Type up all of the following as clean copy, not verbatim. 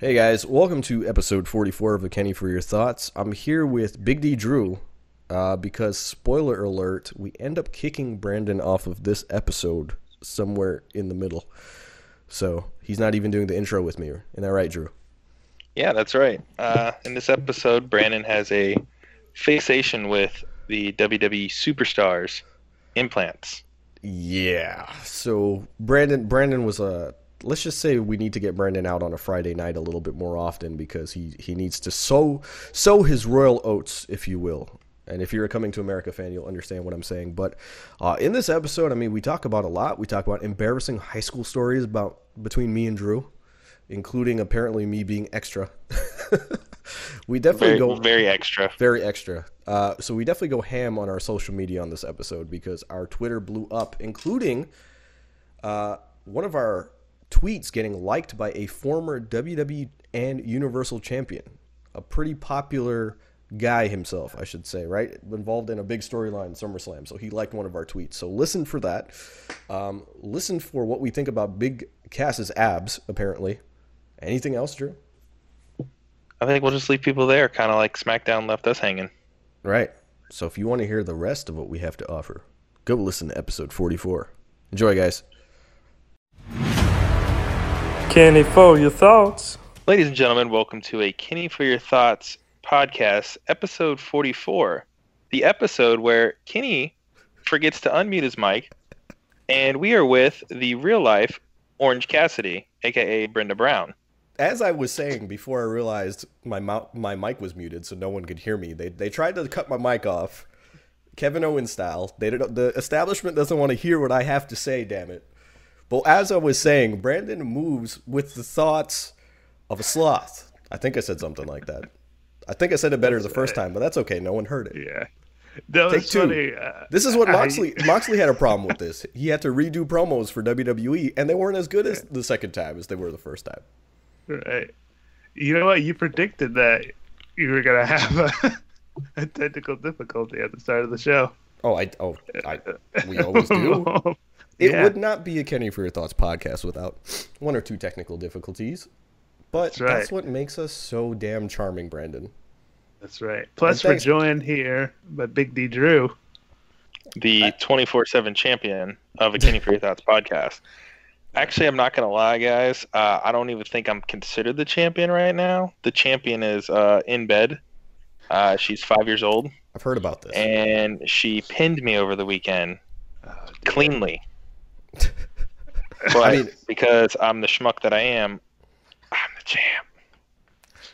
Hey guys, welcome to episode 44 of A Kenny For Your Thoughts. I'm here with Big D Drew because, spoiler alert, we end up kicking Brandon off of this episode somewhere in the middle. So he's not even doing the intro with me. Isn't that right, Drew? Yeah, that's right. In this episode, Brandon has a fixation with the WWE Superstars implants. Yeah. So Brandon was a... Let's just say we need to get Brandon out on a Friday night a little bit more often because he needs to sow his royal oats, if you will. And if you're a Coming to America fan, you'll understand what I'm saying. But in this episode, I mean, we talk about a lot. We talk about embarrassing high school stories between me and Drew, including apparently me being extra. We definitely go very extra. So we definitely go ham on our social media on this episode because our Twitter blew up, including one of our tweets getting liked by a former WWE and Universal champion, a pretty popular guy himself, I should say, right? Involved in a big storyline in SummerSlam, so he liked one of our tweets. So listen for that. Listen for what we think about Big Cass's abs, apparently. Anything else, Drew? I think we'll just leave people there, kind of like SmackDown left us hanging. Right. So if you want to hear the rest of what we have to offer, go listen to episode 44. Enjoy, guys. Kenny for Your Thoughts. Ladies and gentlemen, welcome to a Kenny for Your Thoughts podcast, episode 44. The episode where Kenny forgets to unmute his mic, and we are with the real-life Orange Cassidy, a.k.a. Brenda Brown. As I was saying before I realized my mic was muted so no one could hear me, they tried to cut my mic off, Kevin Owens style. The establishment doesn't want to hear what I have to say, damn it. But as I was saying, Brandon moves with the thoughts of a sloth. I think I said something like that. I think I said it better the first time, but that's okay. No one heard it. Yeah. That was funny. This is what Moxley had a problem with this. He had to redo promos for WWE, and they weren't as good as the second time as they were the first time. Right. You know what? You predicted that you were going to have a technical difficulty at the start of the show. We always do. It would not be a Kenny for Your Thoughts podcast without one or two technical difficulties. But that's what makes us so damn charming, Brandon. That's right. Plus, we're joined here by Big D Drew, the 24/7 champion of a Kenny for Your Thoughts podcast. Actually, I'm not going to lie, guys. I don't even think I'm considered the champion right now. The champion is in bed. She's 5 years old. I've heard about this. And she pinned me over the weekend cleanly. But because I'm the schmuck that I am, I'm the champ.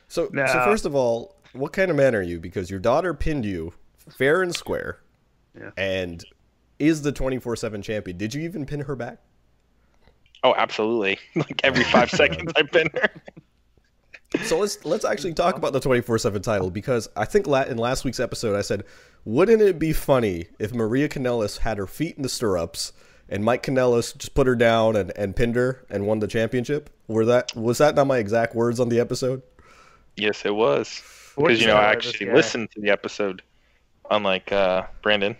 So first of all, what kind of man are you? Because your daughter pinned you fair and square, and is the 24/7 champion. Did you even pin her back? Oh, absolutely! Like every 5 seconds, I pin her. So let's actually talk about the 24/7 title, because I think in last week's episode I said, wouldn't it be funny if Maria Kanellis had her feet in the stirrups? And Mike Kanellis just put her down and pinned her and won the championship. Was that not my exact words on the episode? Yes, it was. Because, I actually listened to the episode, unlike Brandon.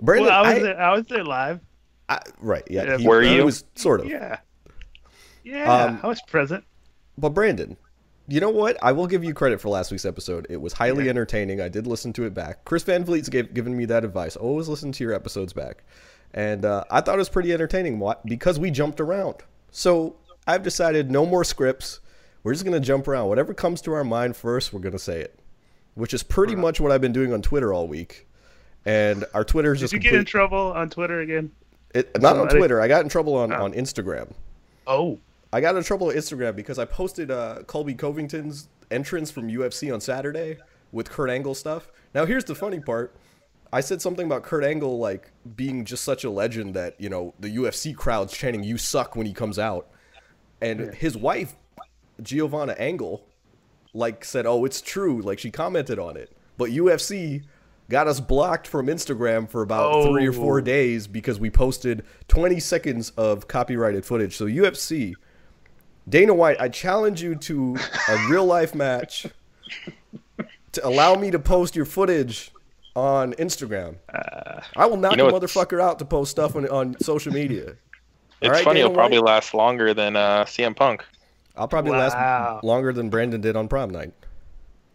Brandon, well, I was there live. Right, yeah. Were you? It was sort of. Yeah. Yeah, I was present. But Brandon, you know what? I will give you credit for last week's episode. It was highly entertaining. I did listen to it back. Chris Van Vliet's given me that advice. Always listen to your episodes back. And I thought it was pretty entertaining because we jumped around. So I've decided no more scripts. We're just going to jump around. Whatever comes to our mind first, we're going to say it, which is pretty much what I've been doing on Twitter all week. And our Twitter is just Did you get in trouble on Twitter again? Not on Twitter. I got in trouble on Instagram. Oh. I got in trouble on Instagram because I posted Colby Covington's entrance from UFC on Saturday with Kurt Angle stuff. Now, here's the funny part. I said something about Kurt Angle like being just such a legend that, the UFC crowd's chanting, "You suck," when he comes out. And his wife, Giovanna Angle, said, "Oh, it's true." She commented on it. But UFC got us blocked from Instagram for about 3 or 4 days because we posted 20 seconds of copyrighted footage. So UFC, Dana White, I challenge you to a real-life match to allow me to post your footage on Instagram. I will knock a motherfucker out to post stuff on social media. It's funny, it'll probably last longer than CM Punk. I'll probably last longer than Brandon did on prom night.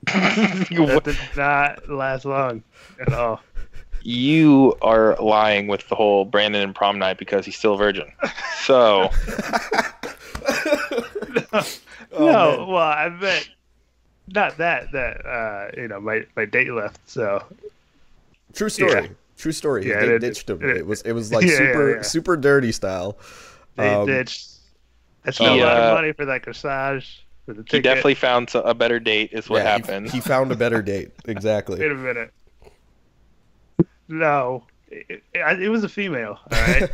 That did not last long at all. You are lying with the whole Brandon and prom night because he's still a virgin. So. Well, I meant not that you know, my date left. So. True story. Yeah. True story. Yeah, they ditched him. It was like super dirty style. They ditched. That's a lot of money for that corsage. For the ticket. He definitely found a better date. Is what happened. He found a better date. Exactly. Wait a minute. No, it was a female. All right.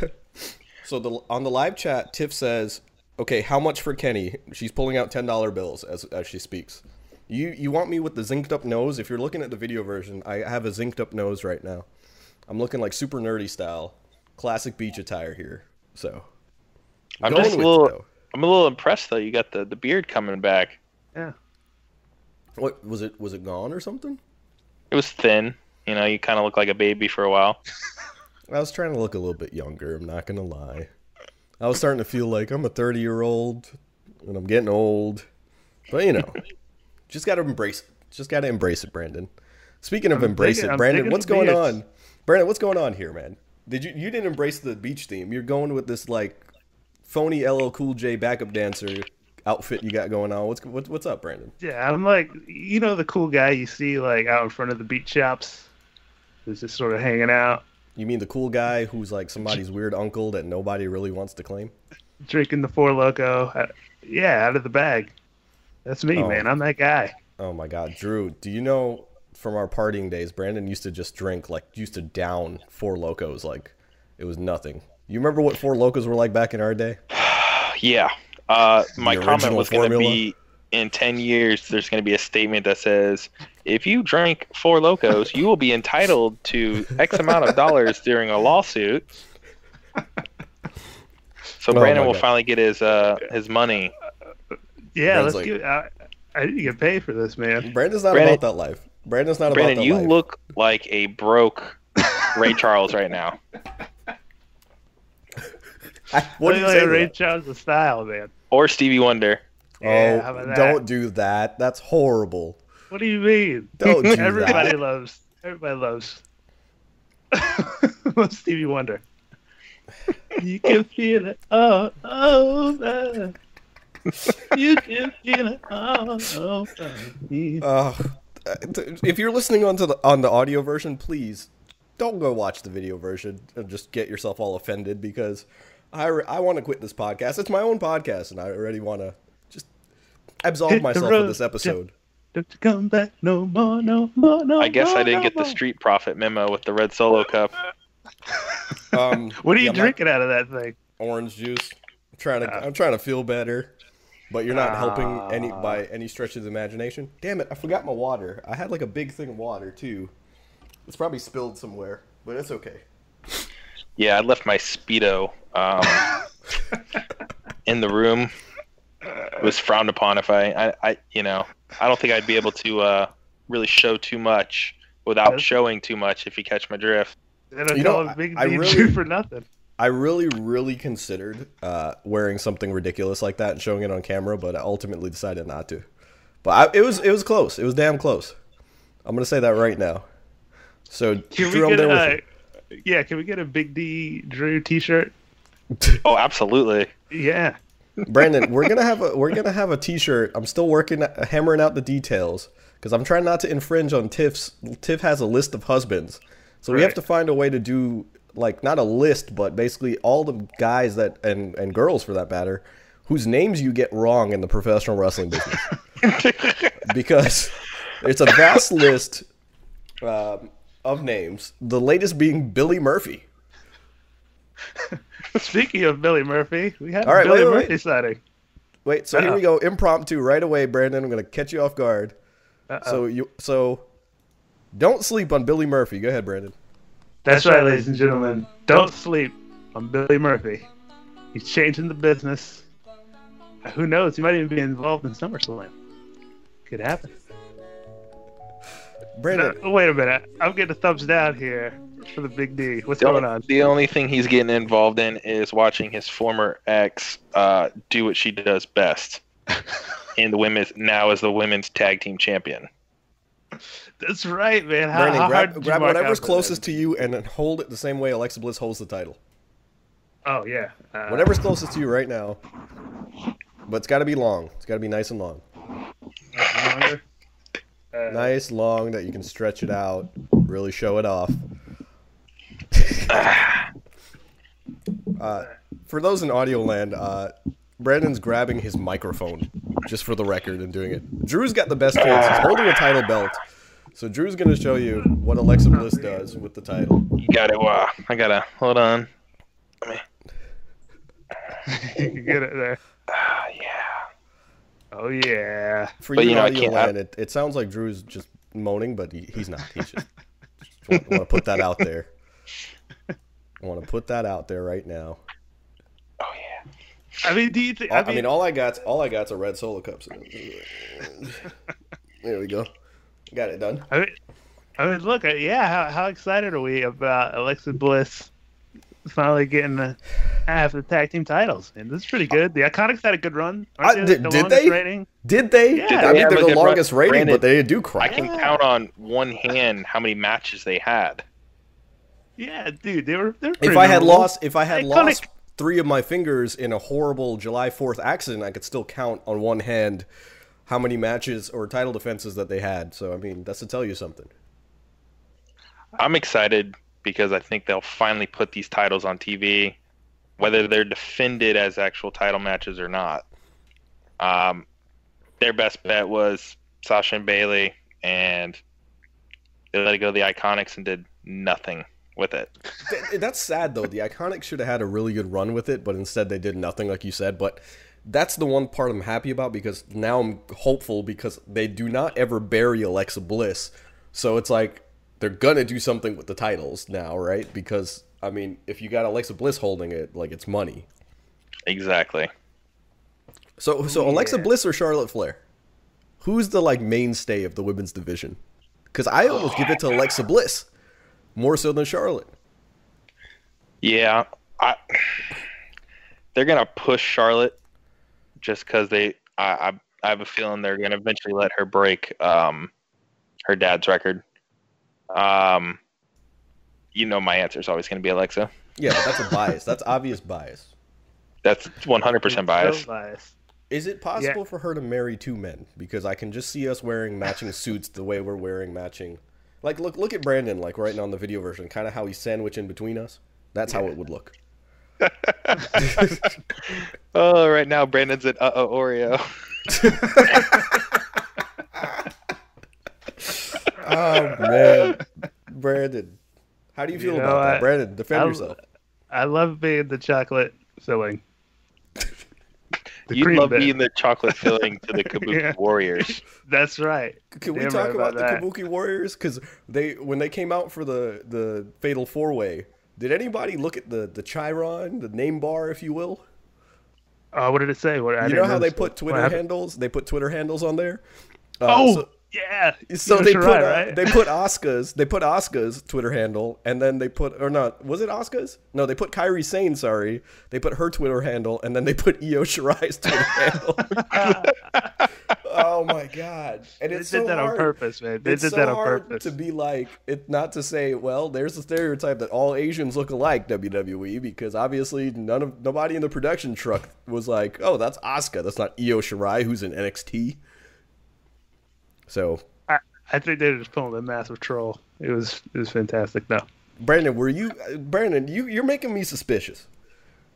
So on the live chat, Tiff says, "Okay, how much for Kenny?" She's pulling out $10 bills as she speaks. You want me with the zinked up nose? If you're looking at the video version, I have a zinked up nose right now. I'm looking like super nerdy style, classic beach attire here. So I'm a little impressed though. You got the beard coming back. Yeah. What was it? Was it gone or something? It was thin. You know, you kind of look like a baby for a while. I was trying to look a little bit younger. I'm not gonna lie. I was starting to feel like I'm a 30-year-old and I'm getting old. But you know, just gotta embrace it. Just gotta embrace it, Brandon. Speaking of Brandon, what's going on? Brandon, what's going on here, man? You didn't embrace the beach theme. You're going with this like phony LL Cool J backup dancer outfit you got going on. What's up, Brandon? Yeah, I'm like, you know, the cool guy you see like out in front of the beach shops, who's just sort of hanging out. You mean the cool guy who's like somebody's weird uncle that nobody really wants to claim? Drinking the Four Loko, out of the bag. That's me, man. I'm that guy. Oh my God, Drew. Do you know? From our partying days, Brandon used to just drink, like, used to down Four Locos like it was nothing. You remember what Four Locos were like back in our day? Yeah. My comment was going to be, in 10 years, there's going to be a statement that says, if you drink Four Locos, you will be entitled to X amount of dollars during a lawsuit. So Brandon will finally get his money. Yeah, let's do it. I need to get paid for this, man. Brandon's not about that life. Brandon, you life. Look like a broke Ray Charles right now. What do you say? Ray Charles is style, man. Or Stevie Wonder. Yeah, don't do that. That's horrible. What do you mean? Don't do everybody that. Everybody loves Stevie Wonder. You can feel it all over. You can feel it all over. If you're listening on the audio version, please don't go watch the video version and just get yourself all offended, because I want to quit this podcast. It's my own podcast, and I already want to just absolve myself of this episode. Don't come back no more. I guess I didn't get the Street Profit memo with the red Solo cup. What are you drinking out of that thing? Orange juice. I'm trying to feel better. But you're not helping by any stretch of the imagination. Damn it, I forgot my water. I had like a big thing of water, too. It's probably spilled somewhere, but it's okay. Yeah, I left my Speedo in the room. It was frowned upon if I don't think I'd be able to really show too much without showing too much, if you catch my drift. You know, I really for nothing. I really, really considered wearing something ridiculous like that and showing it on camera, but I ultimately decided not to. But it was close. It was damn close. I'm gonna say that right now. So Drew, I'm there with you. Yeah, can we get a Big D Drew T-shirt? Oh, absolutely. Yeah, Brandon, we're gonna have a T-shirt. I'm still hammering out the details because I'm trying not to infringe on Tiff's. Tiff has a list of husbands, so we have to find a way to do. Like, not a list, but basically all the guys that and girls, for that matter, whose names you get wrong in the professional wrestling business. Because it's a vast list of names, the latest being Billy Murphy. Speaking of Billy Murphy, we had Billy Murphy sighting. Wait, so here we go. Impromptu right away, Brandon. I'm going to catch you off guard. Uh-oh. So don't sleep on Billy Murphy. Go ahead, Brandon. That's right, ladies and gentlemen. Don't sleep on Billy Murphy. He's changing the business. Who knows? He might even be involved in SummerSlam. Could happen. Brandon. No, wait a minute. I'm getting a thumbs down here for the Big D. What's going on? The only thing he's getting involved in is watching his former ex do what she does best. and the women's now is the women's tag team champion. That's right, man. How, Brandon, grab whatever's closest to you and then hold it the same way Alexa Bliss holds the title. Oh, yeah. Whatever's closest to you right now. But it's got to be long. It's got to be nice and long. Longer? Nice, long, that you can stretch it out, really show it off. For those in audio land, Brandon's grabbing his microphone, just for the record, and doing it. Drew's got the best chance. He's holding a title belt. So Drew's going to show you what Alexa Bliss does with the title. You got it. Wow. I got to hold on. Let me get it there. Yeah. Oh, yeah. For but, you know, audio land, it sounds like Drew's just moaning, but he's not. He's just want to put that out there. I want to put that out there right now. Oh, yeah. I mean, do you think? I mean, all I got's a red Solo Cup. So there we go. Got it done. I mean, look, yeah. How excited are we about Alexa Bliss finally getting half the tag team titles? And this is pretty good. The Iconics had a good run. Did they? Yeah. I mean, they're the longest rating, Brandon, but they do cry. I can count on one hand how many matches they had. Yeah, dude, they were. If I had lost 3 of my fingers in a horrible July 4th accident, I could still count on one hand how many matches or title defenses that they had. So, I mean, that's to tell you something. I'm excited because I think they'll finally put these titles on TV, whether they're defended as actual title matches or not. Their best bet was Sasha and Bayley, and they let it go to the Iconics and did nothing with it. That's sad, though. The Iconics should have had a really good run with it, but instead they did nothing, like you said. But that's the one part I'm happy about, because now I'm hopeful, because they do not ever bury Alexa Bliss. So it's like they're going to do something with the titles now, right? Because, I mean, if you got Alexa Bliss holding it, like, it's money. Exactly. So Alexa Bliss or Charlotte Flair? Who's the, like, mainstay of the women's division? Because I almost give it to Alexa Bliss. More so than Charlotte. Yeah. They're going to push Charlotte just because I have a feeling they're going to eventually let her break her dad's record. You know my answer is always going to be Alexa. Yeah, but that's a bias. That's obvious bias. That's 100% bias. So biased. Is it possible for her to marry 2 men? Because I can just see us wearing matching suits the way we're wearing matching... Like, look at Brandon, like, right now on the video version, kind of how he's sandwiched in between us. That's how it would look. Oh, right now Brandon's at uh-oh Oreo. Oh, man. Brandon, how do you feel about that? Brandon, defend yourself. I love being the chocolate filling. You love being the chocolate filling to the Kabuki Warriors. That's right. Can we talk about the Kabuki Warriors? Because when they came out for the Fatal 4-Way, did anybody look at the Chiron, the name bar, if you will? What did it say? You know how they put Twitter handles? They put Twitter handles on there? Yeah. So they put Asuka's. They put Asuka's Twitter handle, and then they put, or not? Was it Asuka's? No, they put Kairi Sane. Sorry, they put her Twitter handle, and then they put Io Shirai's Twitter handle. Oh my god! And it's they did so that hard on purpose, man. They did that on purpose to be like, it's not to say, well, there's the stereotype that all Asians look alike, WWE, because obviously nobody in the production truck was like, oh, that's Asuka. That's not Io Shirai, who's in NXT. So I think they were just pulling a massive troll. It was fantastic. No, Brandon, you're making me suspicious.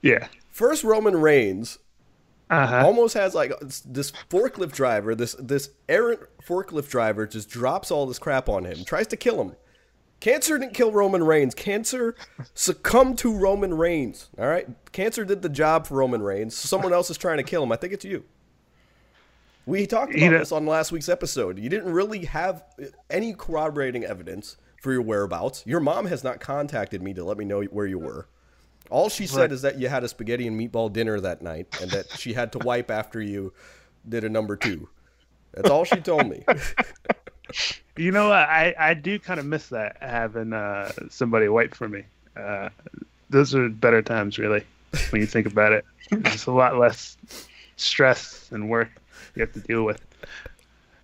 Yeah. First, Roman Reigns almost has like this forklift driver, this errant forklift driver just drops all this crap on him, tries to kill him. Cancer didn't kill Roman Reigns. Cancer succumbed to Roman Reigns. All right, cancer did the job for Roman Reigns. Someone else is trying to kill him. I think it's you. We talked about this on last week's episode. You didn't really have any corroborating evidence for your whereabouts. Your mom has not contacted me to let me know where you were. All she said is that you had a spaghetti and meatball dinner that night and that she had to wipe after you did a number 2. That's all she told me. You know, I do kind of miss that, having somebody wipe for me. Those are better times, really, when you think about it. It's a lot less... stress and work you have to deal with.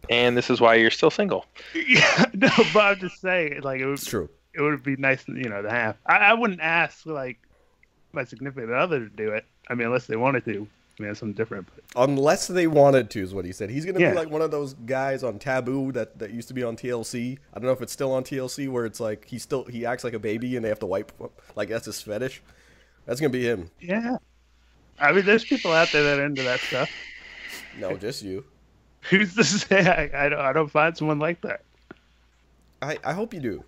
And this is why you're still single. Yeah, no, but I'm just saying, like, it was true. It would be nice, you know, to have. I wouldn't ask, like, my significant other to do it. I mean, unless they wanted to. I mean, that's something different. But. Unless they wanted to is what he said. He's going to be like one of those guys on Taboo that used to be on TLC. I don't know if it's still on TLC, where it's like he acts like a baby and they have to wipe him. Like, that's his fetish. That's going to be him. Yeah. I mean, there's people out there that are into that stuff. No, just you. Who's to say I don't find someone like that? I hope you do.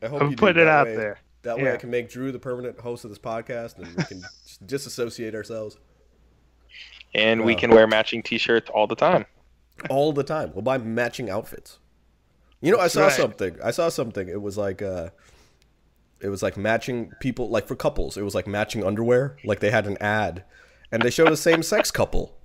I'm putting it out there. That way I can make Drew the permanent host of this podcast, and we can just disassociate ourselves. And we can wear matching T-shirts all the time. All the time. We'll buy matching outfits. You know, I saw something. It was like matching people, like for couples. It was like matching underwear. Like they had an ad, and they showed a same-sex couple.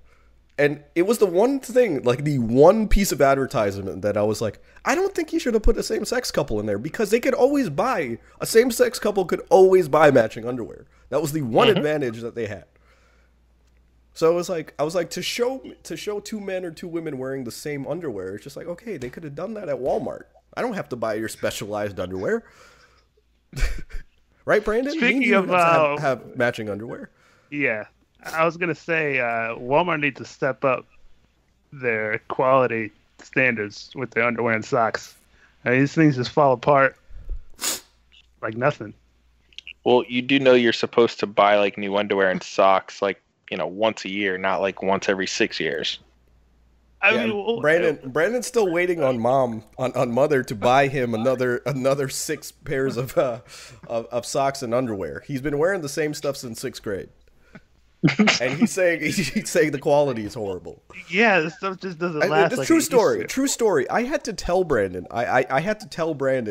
And it was the one thing, like the one piece of advertisement that I was like, I don't think you should have put a same-sex couple in there, because they could always buy, a same-sex couple could always buy matching underwear. That was the one advantage that they had. So it was like, I was like, to show two men or two women wearing the same underwear, it's just like, okay, they could have done that at Walmart. I don't have to buy your specialized underwear. Right, Brandon? Speaking of have matching underwear. Yeah. I was going to say, Walmart needs to step up their quality standards with their underwear and socks. I mean, these things just fall apart like nothing. Well, you do know you're supposed to buy, like, new underwear and socks, like, you know, once a year, not, like, once every 6 years. I mean, Brandon's still waiting on mother to buy him another 6 pairs of socks and underwear. He's been wearing the same stuff since 6th grade. And he's saying the quality is horrible. Yeah, this stuff just doesn't last. It's like true story. I had to tell Brandon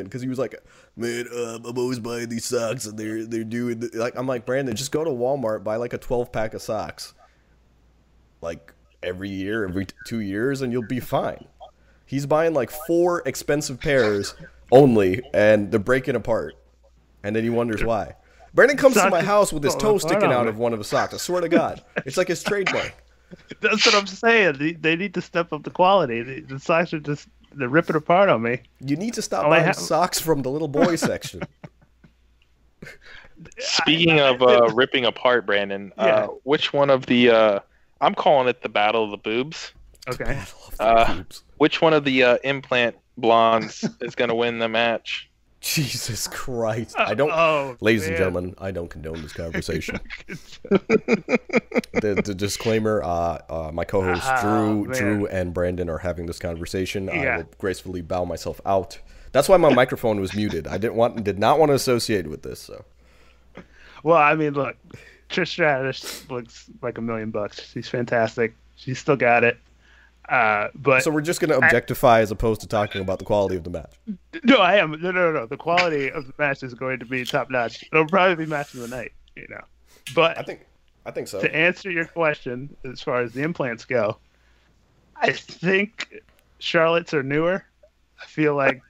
because he was like, man, I'm always buying these socks, and they're doing like, I'm like, Brandon, just go to Walmart, buy like a 12-pack of socks, like every year, every 2 years, and you'll be fine. He's buying like 4 expensive pairs only, and they're breaking apart, and then he wonders why. Brandon comes to my house with his toe sticking out of one of his socks. I swear to God. It's like his trademark. That's what I'm saying. They need to step up the quality. The socks are just, they're ripping apart on me. You need to stop buying socks from the little boy section. Speaking of ripping apart, Brandon, which one of the, I'm calling it the Battle of the Boobs. Okay. The Battle of the Boobs. Which one of the implant blondes is going to win the match? Jesus Christ. Ladies and gentlemen, I don't condone this conversation. the disclaimer, my co-hosts Drew and Brandon are having this conversation. Yeah. I will gracefully bow myself out. That's why my microphone was muted. I did not want to associate with this. So, well, I mean, look, Trish Stratus looks like $1 million. She's fantastic. She's still got it. So we're just going to objectify as opposed to talking about the quality of the match. No, I am. No. The quality of the match is going to be top notch. It'll probably be match of the night, you know. But I think so. To answer your question, as far as the implants go, I think Charlotte's are newer. I feel like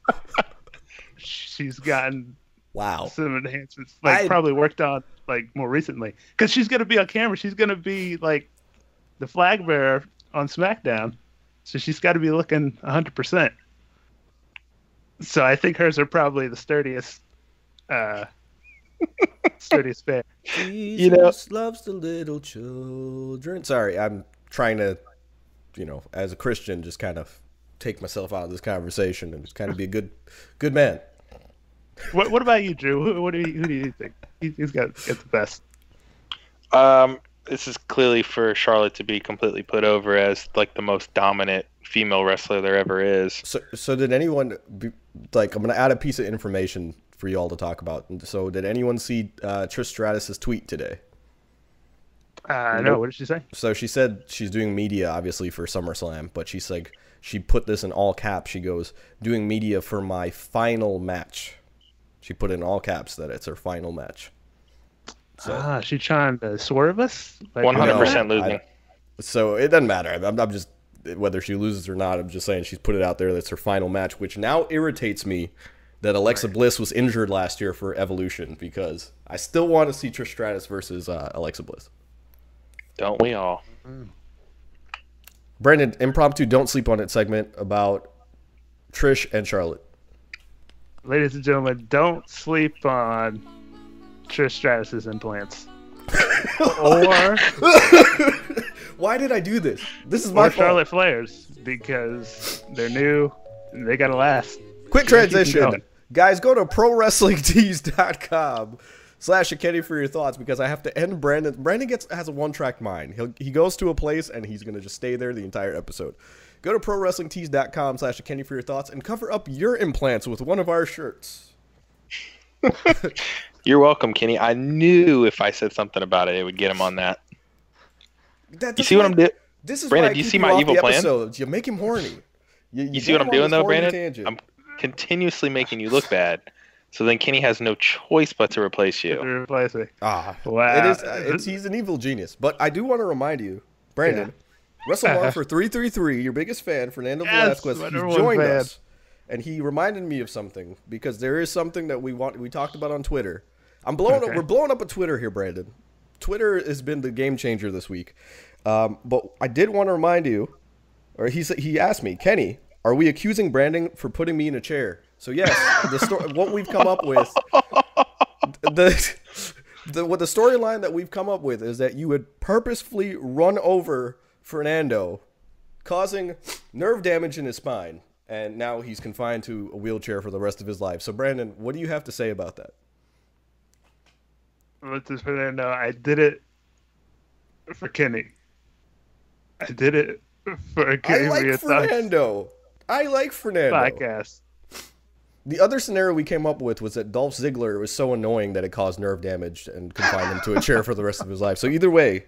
she's gotten some enhancements, like probably worked on like more recently, because she's going to be on camera. She's going to be like the flag bearer on SmackDown. So she's got to be looking 100%. So I think hers are probably the sturdiest pair. Jesus loves the little children. Sorry, I'm trying to, you know, as a Christian, just kind of take myself out of this conversation and just kind of be a good man. What about you, Drew? Who do you think? He's got the best. This is clearly for Charlotte to be completely put over as like the most dominant female wrestler there ever is. So did anyone I'm going to add a piece of information for you all to talk about. So did anyone see Trish Stratus's tweet today? No. What did she say? So she said she's doing media obviously for SummerSlam, but she's like, she put this in all caps. She goes, doing media for my final match. She put in all caps that it's her final match. So. She trying to swerve us? 100% losing. So it doesn't matter. I'm just, whether she loses or not, I'm just saying she's put it out there. That's her final match, which now irritates me that Alexa Bliss was injured last year for Evolution, because I still want to see Trish Stratus versus Alexa Bliss. Don't we all? Mm-hmm. Brandon, impromptu Don't Sleep On It segment about Trish and Charlotte. Ladies and gentlemen, don't sleep on Trish Stratus' implants. Or why did I do this? This is my fault. Charlotte Flair's, because they're new and they gotta last. Quick transition. Guys, go to prowrestlingtees.com/A Kenny for your thoughts because I have to end Brandon. Brandon has a one-track mind. He goes to a place and he's gonna just stay there the entire episode. Go to prowrestlingtees.com/A Kenny for your thoughts and cover up your implants with one of our shirts. You're welcome, Kenny. I knew if I said something about it, it would get him on that. You see what I'm doing? Brandon, do you see my evil plan? You make him horny. You see what I'm doing, though, Brandon? Tangent. I'm continuously making you look bad. So then Kenny has no choice but to replace you. Replace me. Ah, wow. He's an evil genius. But I do want to remind you, Brandon, WrestleMar for 333, your biggest fan, Fernando Velasquez, he joined us. And he reminded me of something because there is something that we talked about on Twitter. We're blowing up a Twitter here, Brandon. Twitter has been the game changer this week. But I did want to remind you, or he asked me, Kenny, are we accusing Brandon for putting me in a chair? So yes, what we've come up with, the storyline that we've come up with is that you would purposefully run over Fernando, causing nerve damage in his spine. And now he's confined to a wheelchair for the rest of his life. So, Brandon, what do you have to say about that? Let's just put it in. I did it for Kenny. I did it for Kenny. I like Fernando. Podcast. The other scenario we came up with was that Dolph Ziggler was so annoying that it caused nerve damage and confined him to a chair for the rest of his life. So either way.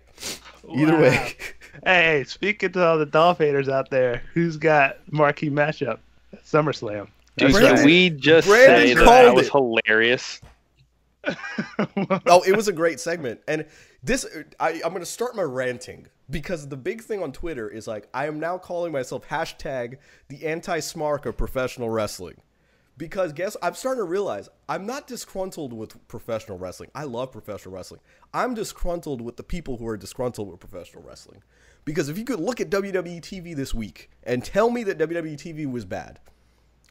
Hey, speaking to all the Dolph haters out there, who's got marquee matchup at SummerSlam? Dude, so we just said that was hilarious. Oh, it was a great segment. And I'm going to start my ranting because the big thing on Twitter is like, I am now calling myself hashtag the anti-smark of professional wrestling. Because I'm starting to realize I'm not disgruntled with professional wrestling. I love professional wrestling. I'm disgruntled with the people who are disgruntled with professional wrestling. Because if you could look at WWE TV this week and tell me that WWE TV was bad,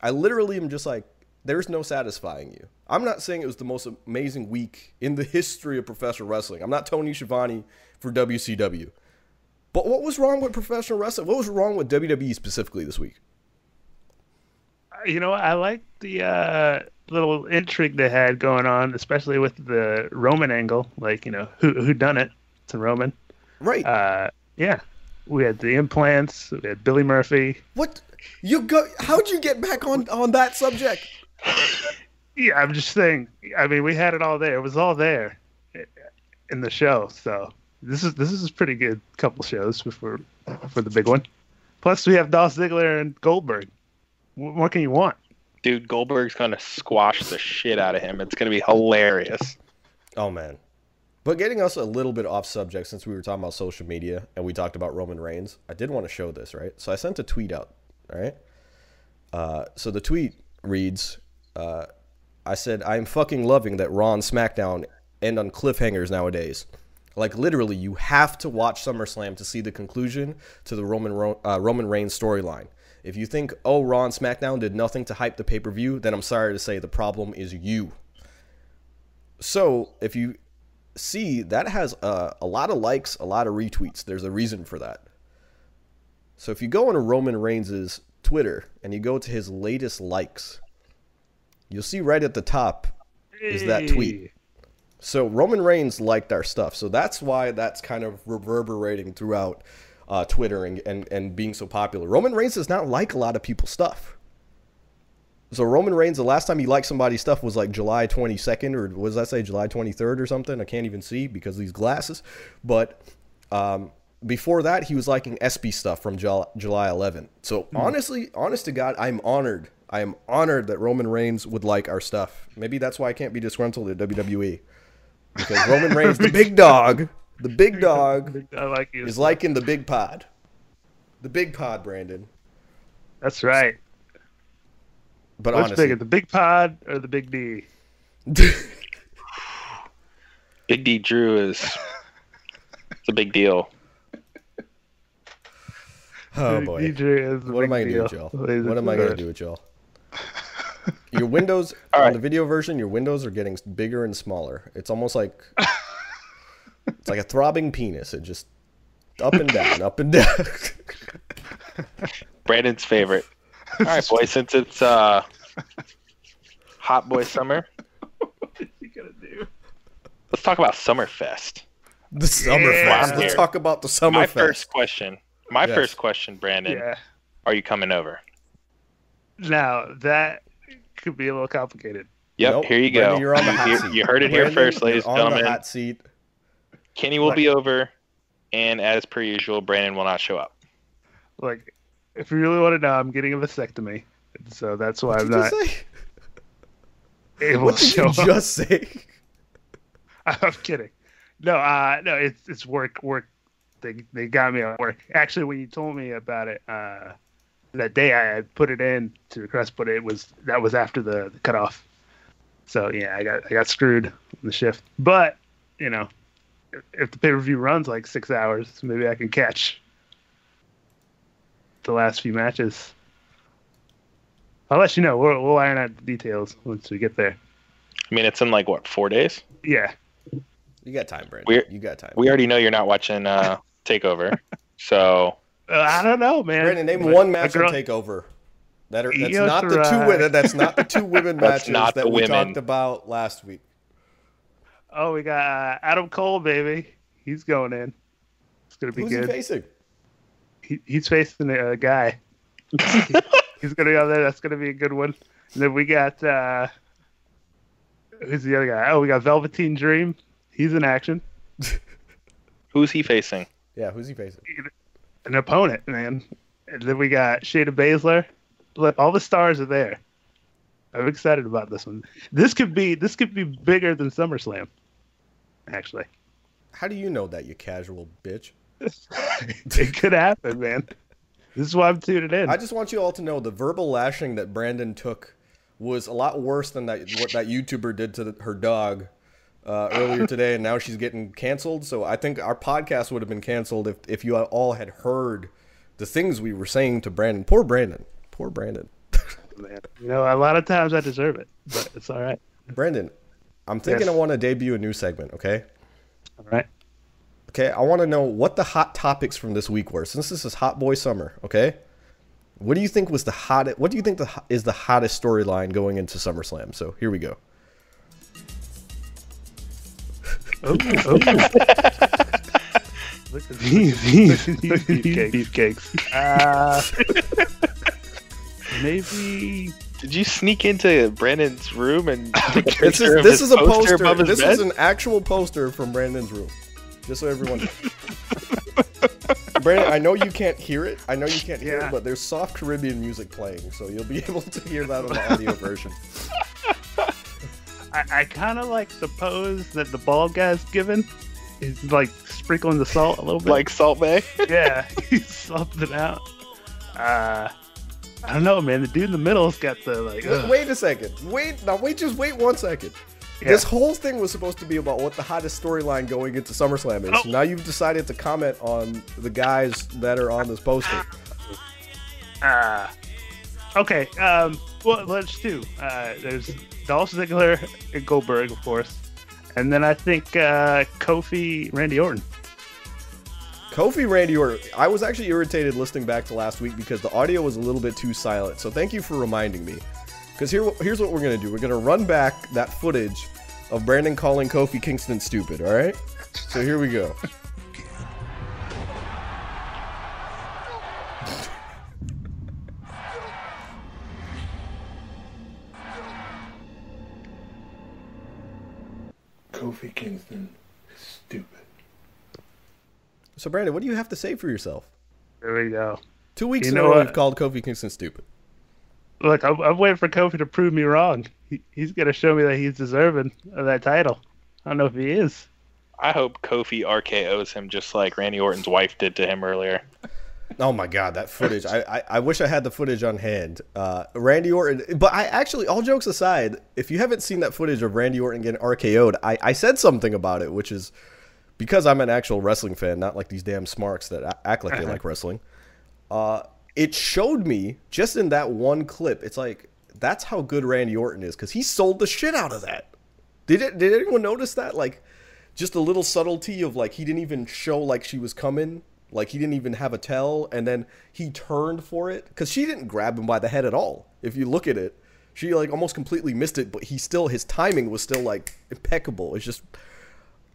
I literally am just like, there's no satisfying you. I'm not saying it was the most amazing week in the history of professional wrestling. I'm not Tony Schiavone for WCW. But what was wrong with professional wrestling? What was wrong with WWE specifically this week? You know, I like the little intrigue they had going on, especially with the Roman angle. Like, you know, who done it to Roman, right? Yeah, we had the implants. We had Billy Murphy. What you go? How'd you get back on that subject? Yeah, I'm just saying. I mean, we had it all there. It was all there in the show. So this is a pretty good couple shows for the big one. Plus, we have Dolph Ziggler and Goldberg. What can you want? Dude, Goldberg's going to squash the shit out of him. It's going to be hilarious. Oh, man. But getting us a little bit off subject, since we were talking about social media and we talked about Roman Reigns, I did want to show this, right? So I sent a tweet out, all right? So the tweet reads, I said, I'm fucking loving that Raw and SmackDown end on cliffhangers nowadays. Like, literally, you have to watch SummerSlam to see the conclusion to the Roman Reigns storyline. If you think, oh, Raw and SmackDown did nothing to hype the pay-per-view, then I'm sorry to say the problem is you. So if you see, that has a lot of likes, a lot of retweets. There's a reason for that. So if you go into Roman Reigns' Twitter and you go to his latest likes, you'll see right at the top is that tweet. So Roman Reigns liked our stuff. So that's why that's kind of reverberating throughout Twitter and being so popular. Roman Reigns does not like a lot of people's stuff. So Roman Reigns, the last time he liked somebody's stuff was like July 22nd, or what does that say, July 23rd or something? I can't even see because of these glasses. But before that, he was liking SB stuff from July 11th. So honestly, honest to God, I'm honored. I am honored that Roman Reigns would like our stuff. Maybe that's why I can't be disgruntled at WWE. Because Roman Reigns, the big dog... The big dog is liking the big pod. The big pod, Brandon. That's right. But what's honestly, bigger, the big pod or the Big D? Big D Drew is a big deal. Oh boy! What am I gonna do with y'all? What am I gonna do with y'all? Your windows on the video version, your windows are getting bigger and smaller. It's almost like it's like a throbbing penis. It just up and down, up and down. Brandon's favorite. All right, boys. Since it's hot boy summer, what is he gonna do? Let's talk about Summerfest. The Summerfest. Let's talk about the Summerfest. My first question. First question, Brandon. Yeah. Are you coming over? Now, that could be a little complicated. Yep, nope. Here you go. Brandon, you're on the hot seat. You heard it Brandon, here first, ladies and gentlemen. On the hot seat. Kenny will be over, and as per usual, Brandon will not show up. Like, if you really want to know, I'm getting a vasectomy, so that's why I'm not able to show up. What did you just say? I'm kidding. No, no, it's work. They got me on work. Actually, when you told me about it that day, I had put it in to request, but that was after the cutoff. So yeah, I got screwed on the shift. But you know, if the pay-per-view runs like 6 hours, maybe I can catch the last few matches. I'll let you know. We'll iron out the details once we get there. I mean, it's in like what, 4 days? Yeah. You got time, Brandon. You got time. We already know you're not watching Takeover, so I don't know, man. Brandon, name one match on Takeover that's not the 2 women matches that we talked about last week. Oh, we got Adam Cole, baby. He's going in. It's gonna be good. Who's he facing? He's facing a guy. He's gonna go there. That's gonna be a good one. And then we got who's the other guy? Oh, we got Velveteen Dream. He's in action. Who's he facing? Yeah, who's he facing? An opponent, man. And then we got Shayna Baszler. Look, all the stars are there. I'm excited about this one. This could be bigger than SummerSlam, actually. How do you know that, you casual bitch? It could happen, man. This is why I'm tuning in. I just want you all to know the verbal lashing that Brandon took was a lot worse than what that YouTuber did to her dog earlier today, and now she's getting canceled. So I think our podcast would have been canceled if you all had heard the things we were saying to Brandon. Poor Brandon. Poor Brandon. Man, you know, a lot of times I deserve it, but it's all right. Brandon, I'm thinking I want to debut a new segment, okay? All right. Okay, I want to know what the hot topics from this week were. Since this is Hot Boy Summer, okay? What do you think was the hottest? What do you think is the hottest storyline going into SummerSlam? So here we go. Oh. Look at these beefcakes. Maybe. Did you sneak into Brandon's room and take a picture of his poster above his bed? This is an actual poster from Brandon's room. Just so everyone knows. Brandon, I know you can't hear it. But there's soft Caribbean music playing, so you'll be able to hear that on the audio version. I kind of like the pose that the bald guy's given. He's like sprinkling the salt a little bit. Like Salt Bae? Yeah, he's salting out. I don't know, man. The dude in the middle's got the like. Wait a second. Just wait 1 second. Yeah. This whole thing was supposed to be about what the hottest storyline going into SummerSlam is. Oh. Now you've decided to comment on the guys that are on this poster. Okay. Well, let's do. There's Dolph Ziggler and Goldberg, of course. And then I think Kofi, Randy Orton. I was actually irritated listening back to last week because the audio was a little bit too silent. So thank you for reminding me. Because here's what we're going to do. We're going to run back that footage of Brandon calling Kofi Kingston stupid, all right? So here we go. Kofi Kingston is stupid. So, Brandon, what do you have to say for yourself? There we go. 2 weeks in a row, we've called Kofi Kingston stupid. Look, I'm waiting for Kofi to prove me wrong. He's going to show me that he's deserving of that title. I don't know if he is. I hope Kofi RKOs him just like Randy Orton's wife did to him earlier. Oh, my God, that footage. I wish I had the footage on hand. Randy Orton. But I actually, all jokes aside, if you haven't seen that footage of Randy Orton getting RKO'd, I said something about it, which is because I'm an actual wrestling fan, not like these damn smarks that act like they like wrestling. It showed me just in that one clip. It's like, that's how good Randy Orton is, because he sold the shit out of that. Did anyone notice that? Like, just a little subtlety of, like, he didn't even show, like, she was coming. Like, he didn't even have a tell, and then he turned for it. Because she didn't grab him by the head at all. If you look at it, she, like, almost completely missed it, but he still, his timing was still, like, impeccable. It's just,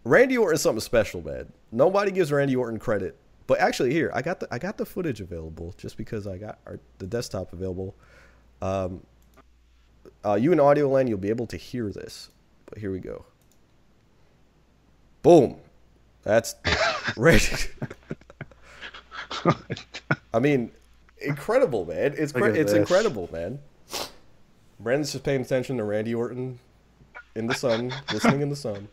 Randy Orton is something special, man. Nobody gives Randy Orton credit. But actually, here, I got the footage available, just because I got the desktop available. You in audio land, you'll be able to hear this. But here we go. Boom. That's Randy. I mean, incredible, man. It's incredible, man. Brandon's just paying attention to Randy Orton in the sun, listening in the sun.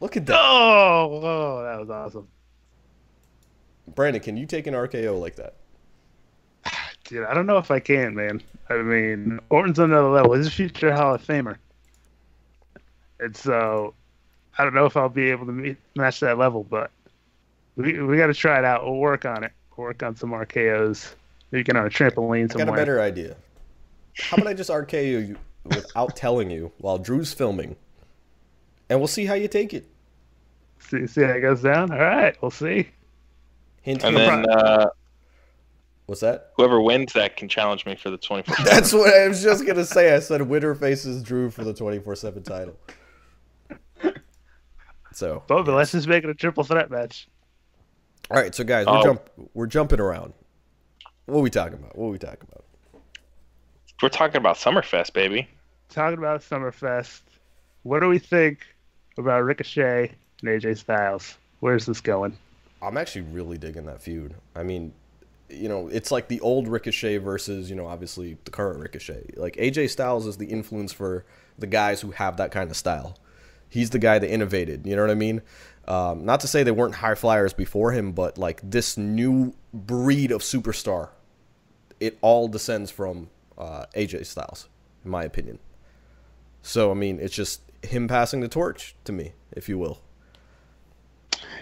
Look at that. Oh, that was awesome. Brandon, can you take an RKO like that? Dude, I don't know if I can, man. I mean, Orton's on another level. He's a future Hall of Famer. And so, I don't know if I'll be able to match that level, but we got to try it out. We'll work on it. We'll work on some RKOs. Maybe get on a trampoline somewhere. I got a better idea. How about I just RKO you without telling you while Drew's filming? And we'll see how you take it. See how it goes down? All right, we'll see. Hint and then, what's that? Whoever wins that can challenge me for the 24/7. That's what I was just going to say. I said winner faces Drew for the 24/7 title. So, but let's just make it a triple threat match. All right, so guys, we're jumping around. What are we talking about? We're talking about Summerfest, baby. Talking about Summerfest. What do we think about Ricochet and AJ Styles? Where's this going? I'm actually really digging that feud. I mean, you know, it's like the old Ricochet versus, you know, obviously the current Ricochet. Like, AJ Styles is the influence for the guys who have that kind of style. He's the guy that innovated, you know what I mean? Not to say they weren't high flyers before him, but, like, this new breed of superstar, it all descends from AJ Styles, in my opinion. So, I mean, it's just him passing the torch to me, if you will.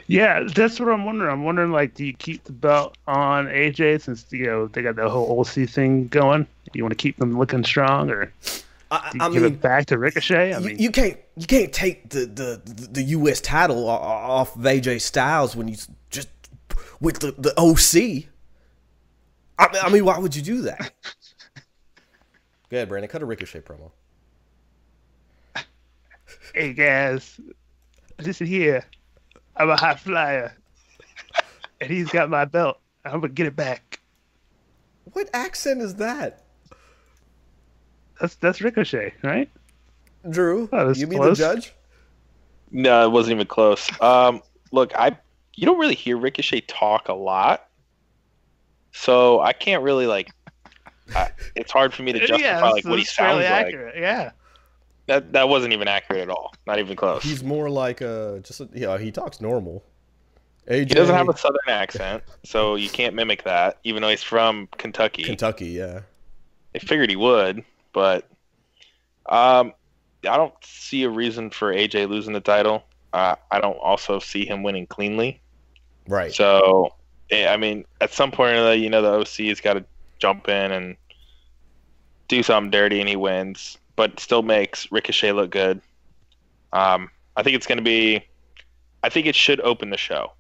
Yeah, that's what I'm wondering. I'm wondering, like, do you keep the belt on AJ since, you know, they got the whole OC thing going? Do you want to keep them looking strong, or do you give it back to Ricochet? I mean, you can't take the U.S. title off of AJ Styles when you just with the OC. I mean, why would you do that? Go ahead, Brandon. Cut a Ricochet promo. Hey guys, listen here. I'm a high flyer, and he's got my belt. I'm gonna get it back. What accent is that? That's Ricochet, right? Drew, you be the judge? No, it wasn't even close. Look, you don't really hear Ricochet talk a lot, so I can't really like. It's hard for me to justify like what he sounds accurate. Like. Yeah. That wasn't even accurate at all. Not even close. He's more like he talks normal. AJ, he doesn't have a southern accent, so you can't mimic that, even though he's from Kentucky. Kentucky, yeah. I figured he would, but I don't see a reason for AJ losing the title. I don't also see him winning cleanly. Right. So, I mean, at some point or another, you know, the OC has got to jump in and do something dirty, and he wins. But still makes Ricochet look good. I think it's going to be... I think it should open the show.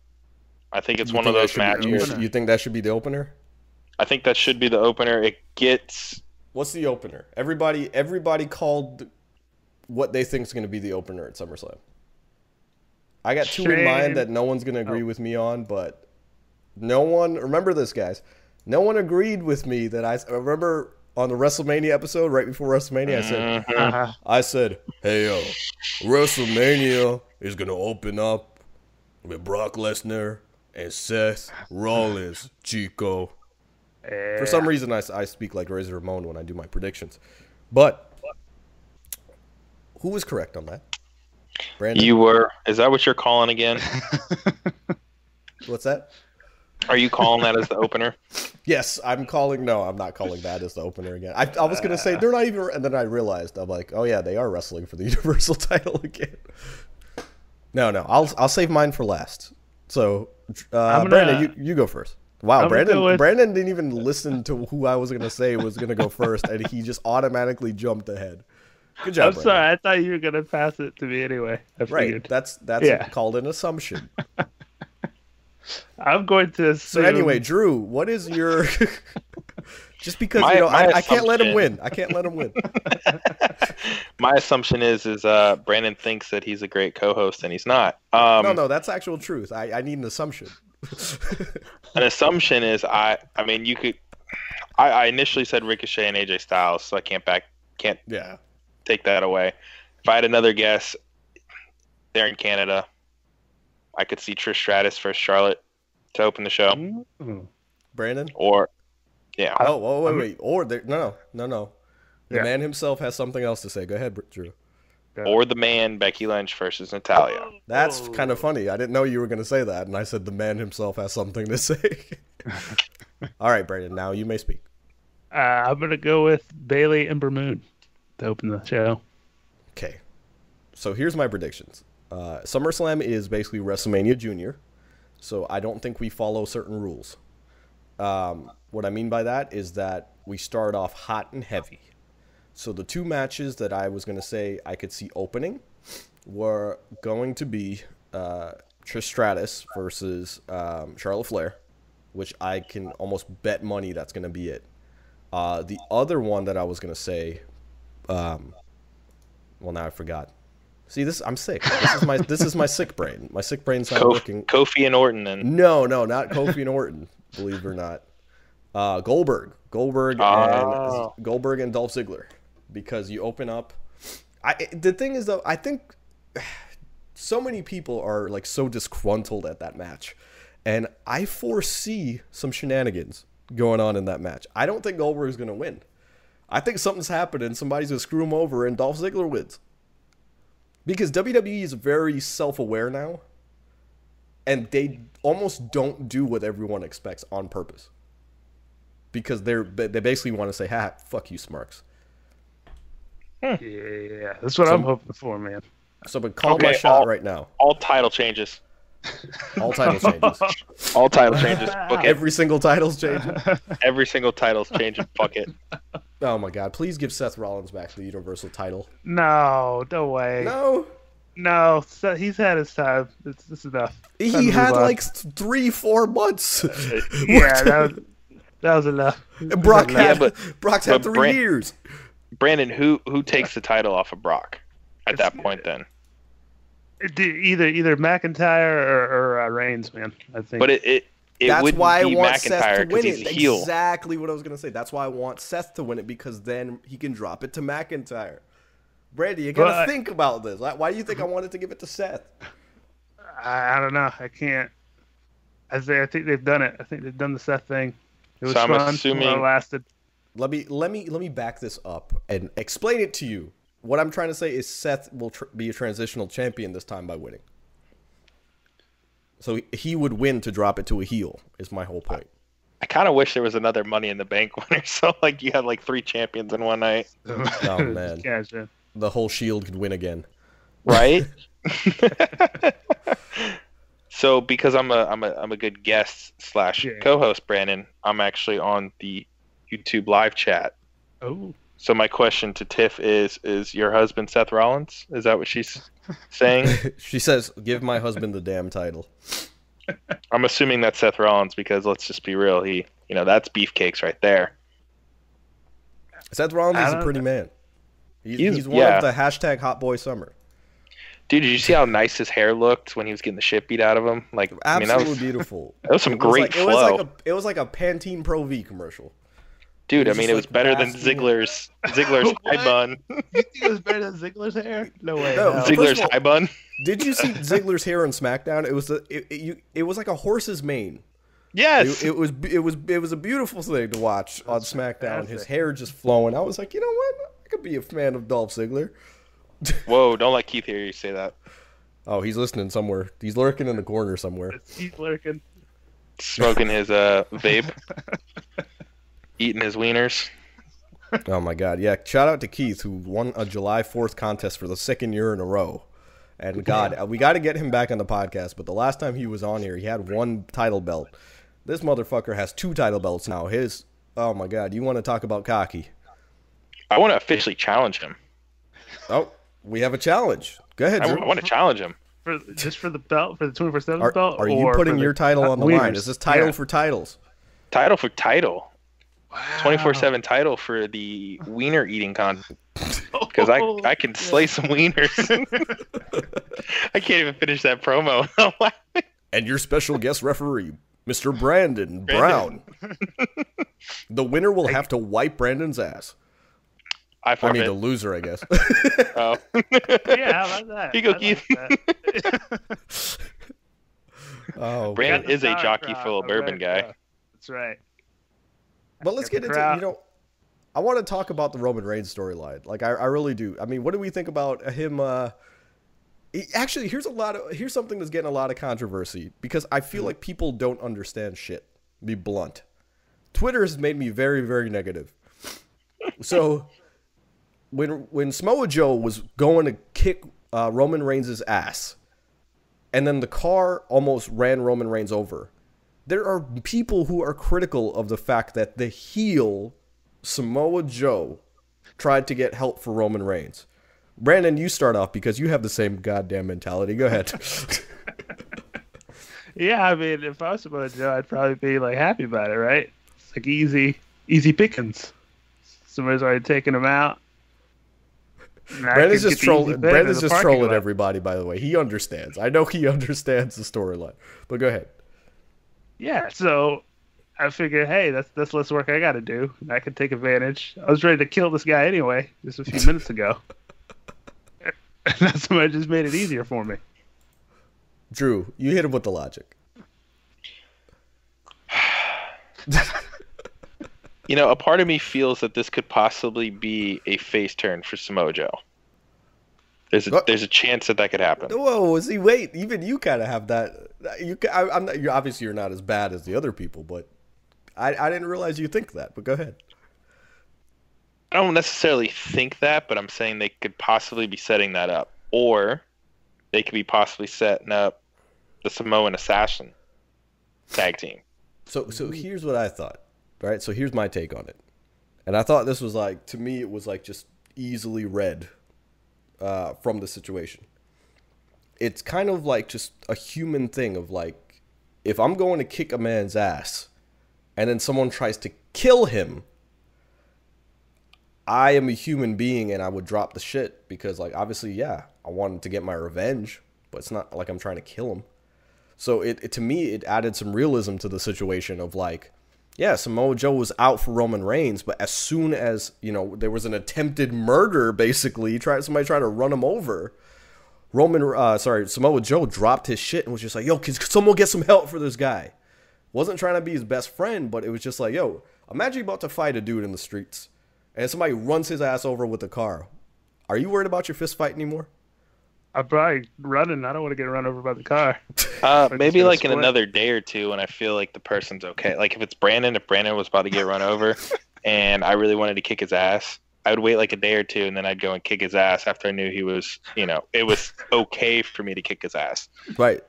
I think it's one of those matches. You think that should be the opener? I think that should be the opener. It gets... What's the opener? Everybody called what they think is going to be the opener at SummerSlam. I got two in mind that no one's going to agree with me on, but no one... Remember this, guys. No one agreed with me that I... Remember... On the WrestleMania episode, right before WrestleMania, I said, hey, yo, WrestleMania is going to open up with Brock Lesnar and Seth Rollins, Chico. For some reason, I speak like Razor Ramon when I do my predictions. But who was correct on that? Brandon? You were. Is that what you're calling again? What's that? Are you calling that as the opener? Yes, I'm not calling that as the opener again. I was going to say, they're not even... And then I realized, I'm like, oh yeah, they are wrestling for the Universal title again. No, I'll save mine for last. So, Brandon, you go first. Wow, Brandon didn't even listen to who I was going to say was going to go first, and he just automatically jumped ahead. Good job, Brandon. Sorry, I thought you were going to pass it to me anyway. Right, that's called an assumption. I'm going to assume... So anyway, Drew, what is your... Just because, I can't let him win. My assumption is Brandon thinks that he's a great co-host, and he's not. No, that's actual truth. I need an assumption. An assumption is I initially said Ricochet and AJ Styles, so I can't take that away. If I had another guess, they're in Canada. I could see Trish Stratus versus Charlotte to open the show. Mm-hmm. Brandon? Or yeah. Oh wait. Or no. The man himself has something else to say. Go ahead, Drew. Or the man, Becky Lynch versus Natalia. That's kind of funny. I didn't know you were going to say that, and I said the man himself has something to say. All right, Brandon, now you may speak. I'm going to go with Bayley, Ember Moon to open the show. Okay. So here's my predictions. SummerSlam is basically WrestleMania Jr., so I don't think we follow certain rules. What I mean by that is that we start off hot and heavy. So the two matches that I was going to say I could see opening were going to be Trish Stratus versus Charlotte Flair, which I can almost bet money that's going to be it. The other one that I was going to say, now I forgot. See, I'm sick. This is my sick brain. My sick brain's not working. Kofi and Orton, then. No, not Kofi and Orton, believe it or not. Goldberg and Dolph Ziggler. Because you open up, the thing is though, I think so many people are like so disgruntled at that match, and I foresee some shenanigans going on in that match. I don't think Goldberg is going to win. I think something's happening. Somebody's going to screw him over, and Dolph Ziggler wins. Because WWE is very self-aware now, and they almost don't do what everyone expects on purpose. Because they basically want to say, "Ha, fuck you, Smarks." Yeah, that's what I'm hoping for, man. So, but call my shot right now. All title changes. All title changes. Bucket. Every single title's changing. Bucket. Oh my God! Please give Seth Rollins back the Universal title. No, no way. No, he's had his time. It's enough. He had like 3-4 months. Yeah, that was enough. Brock had 3 years. Brandon, who takes the title off of Brock at that point? Then either McIntyre or Reigns, man. I think. But it would be McIntyre because he's a heel. Exactly what I was gonna say. That's why I want Seth to win it, because then he can drop it to McIntyre. Brandy, you gotta think about this. Why do you think I wanted to give it to Seth? I don't know. I can't. I think they've done it. I think they've done the Seth thing. It was fun. It lasted. Let me back this up and explain it to you. What I'm trying to say is Seth will be a transitional champion this time by winning. So he would win to drop it to a heel is my whole point. I kind of wish there was another Money in the Bank winner, so like you had like 3 champions in one night. Oh man, gotcha. The whole Shield could win again, right? So because I'm a good guest / co-host, Brandon, I'm actually on the YouTube live chat. Oh. So my question to Tiff is your husband Seth Rollins? Is that what she's saying? She says, "Give my husband the damn title." I'm assuming that's Seth Rollins because let's just be real, that's beefcakes right there. Seth Rollins is a pretty man. He's one of the hashtag hot boy summer. Dude, did you see how nice his hair looked when he was getting the shit beat out of him? Like, absolutely beautiful. That was some great flow. It was like a Pantene Pro V commercial. Dude, it was better than Ziggler's high bun. It was better than Ziggler's hair? No way. No. Ziggler's high bun. Did you see Ziggler's hair on SmackDown? It was it was like a horse's mane. Yes. It was a beautiful thing to watch on SmackDown. His hair just flowing. I was like, you know what? I could be a fan of Dolph Ziggler. Whoa, don't let Keith hear you say that. Oh, he's listening somewhere. He's lurking in the corner somewhere. He's lurking. Smoking his vape. Eating his wieners. Oh, my God. Yeah, shout out to Keith, who won a July 4th contest for the second year in a row. And, God, we got to get him back on the podcast. But the last time he was on here, he had one title belt. This motherfucker has 2 title belts now. His, oh my God, you want to talk about cocky. I want to officially challenge him. Oh, we have a challenge. Go ahead, Drew. I want to challenge him. For the belt, for the 24/7 belt? Are you putting your title on the line? Is this title for titles? Title for title. Wow. 24/7 title for the wiener eating contest. Because I can slay some wieners. I can't even finish that promo. And your special guest referee, Mr. Brandon. Brown. The winner will have to wipe Brandon's ass. I mean, the loser, I guess. Oh. Yeah, how about that? Pico Keith. Like oh, Brandon is a jockey full of bourbon guy. That's right. But let's get into, I want to talk about the Roman Reigns storyline. Like, I really do. I mean, what do we think about him? Actually, here's something that's getting a lot of controversy because I feel like people don't understand shit. Be blunt. Twitter has made me very, very negative. So when Samoa Joe was going to kick Roman Reigns' ass, and then the car almost ran Roman Reigns over, there are people who are critical of the fact that the heel Samoa Joe tried to get help for Roman Reigns. Brandon, you start off because you have the same goddamn mentality. Go ahead. Yeah, I mean, if I was Samoa Joe, I'd probably be like happy about it, right? It's like easy pickings. Somebody's already taking him out. Brandon's just trolling everybody, by the way. He understands. I know he understands the storyline. But go ahead. Yeah, so I figured, hey, that's less work I got to do. I can take advantage. I was ready to kill this guy anyway just a few minutes ago. And that somebody just made it easier for me. Drew, you hit him with the logic. You know, a part of me feels that this could possibly be a face turn for Samoa Joe. There's a chance that could happen. Whoa, see, wait, even you kind of have that. Obviously, you're not as bad as the other people, but I didn't realize you think that, but go ahead. I don't necessarily think that, but I'm saying they could possibly be setting that up. Or they could be possibly setting up the Samoan Assassin tag team. So here's what I thought. Right, so here's my take on it. And I thought this was like, to me, it was like just easily read from the situation. It's kind of like just a human thing of like, if I'm going to kick a man's ass and then someone tries to kill him, I am a human being and I would drop the shit because like, obviously, yeah, I wanted to get my revenge, but it's not like I'm trying to kill him. So it to me, it added some realism to the situation of like, yeah, Samoa Joe was out for Roman Reigns, but as soon as, there was an attempted murder, basically, somebody tried to run him over, Samoa Joe dropped his shit and was just like, yo, can someone get some help for this guy? Wasn't trying to be his best friend, but it was just like, yo, imagine you're about to fight a dude in the streets, and somebody runs his ass over with a car. Are you worried about your fist fight anymore? I'm probably running. I don't want to get run over by the car. Maybe like in another day or two when I feel like the person's okay. Like if Brandon was about to get run over and I really wanted to kick his ass, I would wait like a day or two and then I'd go and kick his ass after I knew he was, it was okay for me to kick his ass. Right.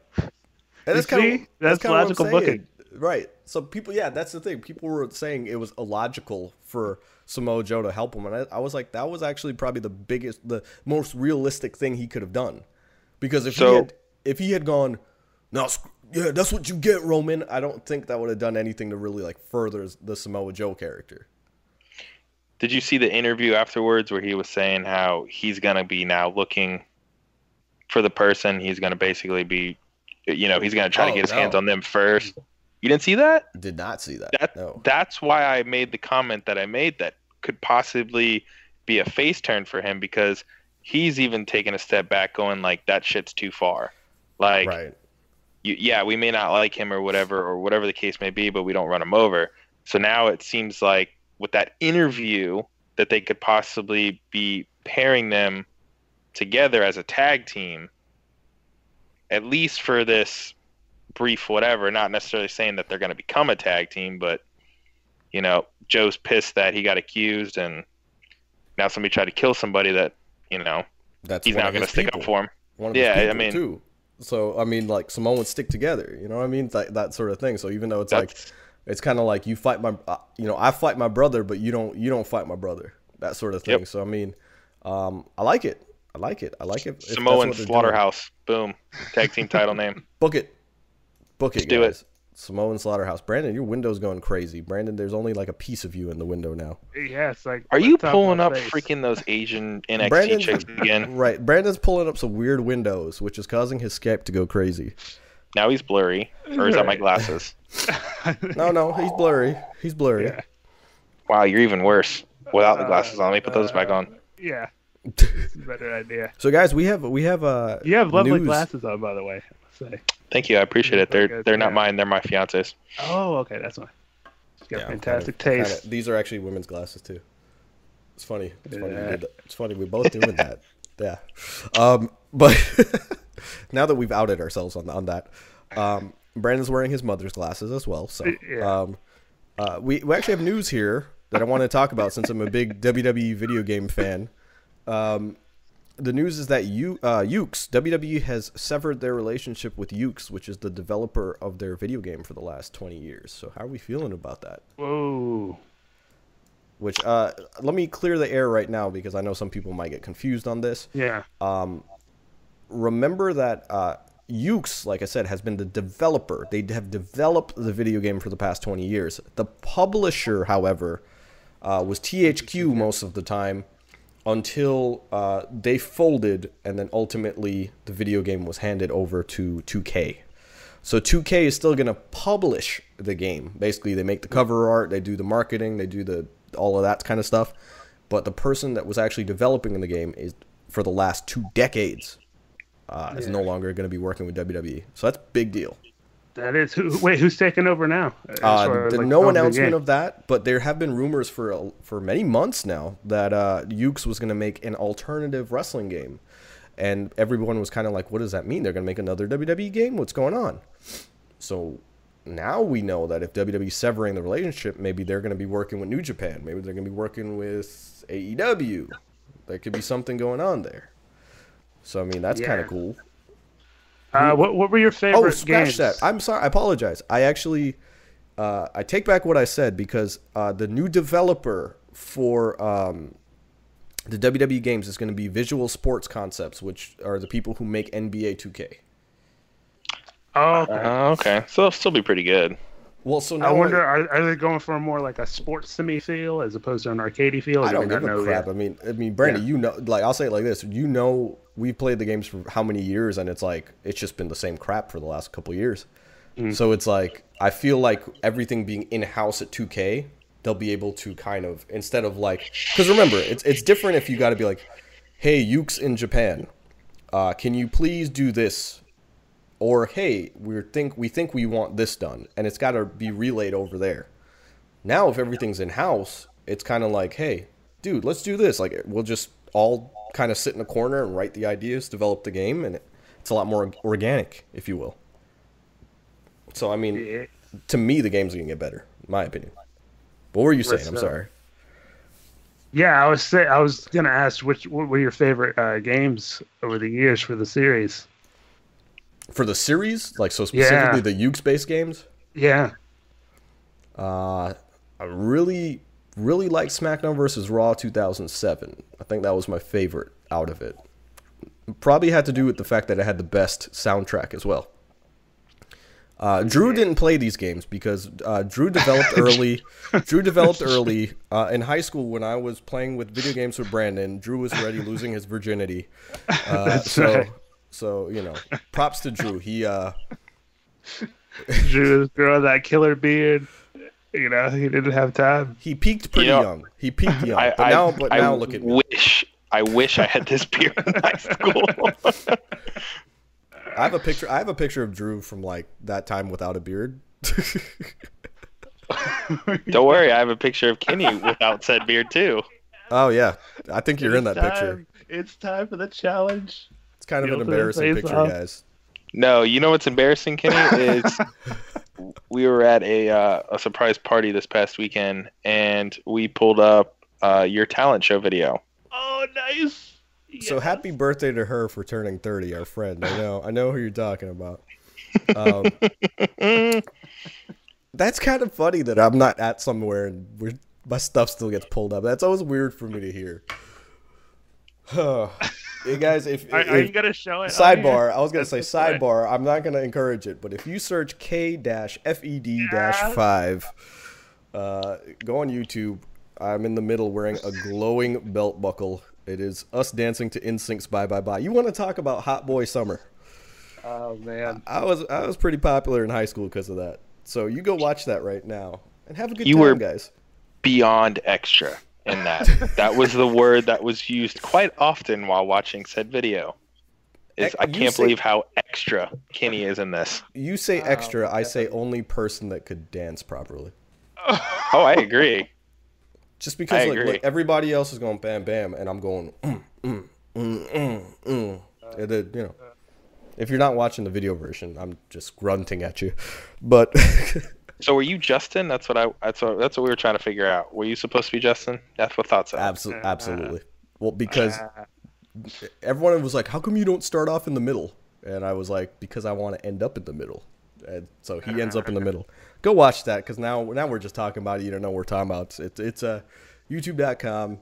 And that's logical booking. Right. So people, yeah, that's the thing. People were saying it was illogical for Samoa Joe to help him. And I was like, that was actually probably the most realistic thing he could have done. Because if he had gone, no, yeah, that's what you get, Roman. I don't think that would have done anything to really like further the Samoa Joe character. Did you see the interview afterwards where he was saying how he's going to be now looking for the person? He's going to basically be, he's going to try to get his hands on them first. You didn't see that? Did not see that. No. That's why I made the comment that I made that could possibly be a face turn for him because he's even taken a step back going like, that shit's too far. Like, right. We may not like him or whatever the case may be, but we don't run him over. So now it seems like with that interview that they could possibly be pairing them together as a tag team, at least for this brief whatever, not necessarily saying that they're going to become a tag team, but Joe's pissed that he got accused and now somebody tried to kill somebody that that's he's now going to stick up for him. One of his people, I mean, too. So I mean, like, Samoans stick together, you know what I mean? That sort of thing. So even though it's like, it's kind of like you fight my, you know, I fight my brother, but you don't fight my brother, that sort of thing. Yep. So I mean, I like it. I like it. Samoan Slaughterhouse. Doing. Boom. Tag team title name. Book it. Let's do it. Samoan Slaughterhouse. Brandon, your window's going crazy. Brandon, there's only like a piece of you in the window now. Yeah, it's like. Are you pulling up face. Freaking those Asian NXT chicks again? Right. Brandon's pulling up some weird windows, which is causing his Skype to go crazy. Now he's blurry. Or is that my glasses? No, he's blurry. Yeah. Wow, you're even worse without the glasses on. Let me put those back on. Yeah. That's a better idea. So guys, we have you have lovely news. Glasses on, by the way. Say. Thank you, I appreciate it. They're not mine. They're my fiance's. Oh, okay, that's mine. Got fantastic taste. These are actually women's glasses too. It's funny. It's funny. We both doing that. Yeah. But now that we've outed ourselves on that, Brandon's wearing his mother's glasses as well. So we actually have news here that I want to talk about since I'm a big WWE video game fan. The news is that Yuke's, WWE has severed their relationship with Yuke's, which is the developer of their video game for the last 20 years. So how are we feeling about that? Whoa. Which, let me clear the air right now because I know some people might get confused on this. Yeah. Remember that Yuke's, like I said, has been the developer. They have developed the video game for the past 20 years. The publisher, however, was THQ most of the time. Until they folded, and then ultimately the video game was handed over to 2K. So 2K is still going to publish the game. Basically, they make the cover art, they do the marketing, they do the all of that kind of stuff. But the person that was actually developing the game is, for the last 2 decades, is no longer going to be working with WWE. So that's a big deal. That is. Wait, who's taking over now? No announcement of that, but there have been rumors for many months now that Yuke's was going to make an alternative wrestling game. And everyone was kind of like, what does that mean? They're going to make another WWE game? What's going on? So now we know that if WWE's severing the relationship, maybe they're going to be working with New Japan. Maybe they're going to be working with AEW. There could be something going on there. So, I mean, that's kind of cool. What were your favorite games? Oh, scratch that. I'm sorry. I apologize. I actually I take back what I said because the new developer for the WWE games is going to be Visual Sports Concepts, which are the people who make NBA 2K. Oh, okay. So it'll still be pretty good. Well, so now I wonder, are they going for more like a sports semi feel as opposed to an arcadey feel? I don't give a crap. Yet. I mean, Brandon, you know, like, I'll say it like this: you know, we've played the games for how many years, and it's like it's just been the same crap for the last couple of years. Mm-hmm. So it's like I feel like everything being in house at 2K, they'll be able to kind of, instead of like, because remember, it's different if you got to be like, hey, Yuke's in Japan, can you please do this? Or, hey, we think we want this done, and it's got to be relayed over there. Now, if everything's in-house, it's kind of like, hey, dude, let's do this. Like, we'll just all kind of sit in a corner and write the ideas, develop the game, and it's a lot more organic, if you will. So, I mean, to me, the game's going to get better, in my opinion. What were you saying? I'm sorry. Yeah, I was going to ask what were your favorite games over the years for the series? For the series, like, so specifically the Yuke's-based games? Yeah. I really, really liked SmackDown vs. Raw 2007. I think that was my favorite out of it. Probably had to do with the fact that it had the best soundtrack as well. Drew didn't play these games because Drew developed early. In high school, when I was playing with video games with Brandon, Drew was already losing his virginity. Right. So, you know, props to Drew. He Drew was growing that killer beard. You know, he didn't have time. He peaked pretty young. But now look at me. I wish I had this beard in high school. I have a picture of Drew from like that time without a beard. Don't worry, I have a picture of Kenny without said beard too. Oh yeah. I think you're in that picture. It's time for the challenge. Kind of an embarrassing picture, guys. No, you know what's embarrassing, Kenny? Is we were at a surprise party this past weekend, and we pulled up your talent show video. Oh, nice! So yeah. Happy birthday to her for turning 30, our friend. I know who you're talking about. That's kind of funny that I'm not at somewhere and my stuff still gets pulled up. That's always weird for me to hear. Hey guys, are you gonna show it? Sidebar. I was gonna say sidebar. I'm not gonna encourage it, but if you search K-FED-5, go on YouTube. I'm in the middle wearing a glowing belt buckle. It is us dancing to NSYNC's Bye Bye Bye. You want to talk about Hot Boy Summer? Oh man, I was pretty popular in high school because of that. So you go watch that right now and have a good time, guys. Beyond extra in that. That was the word that was used quite often while watching said video. I can't believe how extra Kenny is in this. You say extra, I say only person that could dance properly. Oh, I agree. Just because like everybody else is going bam bam and I'm going and then, you know. If you're not watching the video version, I'm just grunting at you. But so were you Justin? That's what we were trying to figure out. Were you supposed to be Justin? That's what thoughts are. Absolutely. Well, because everyone was like, "How come you don't start off in the middle?" And I was like, "Because I want to end up in the middle." And so he ends up in the middle. Go watch that because now we're just talking about it. You don't know what we're talking about. It's YouTube.com.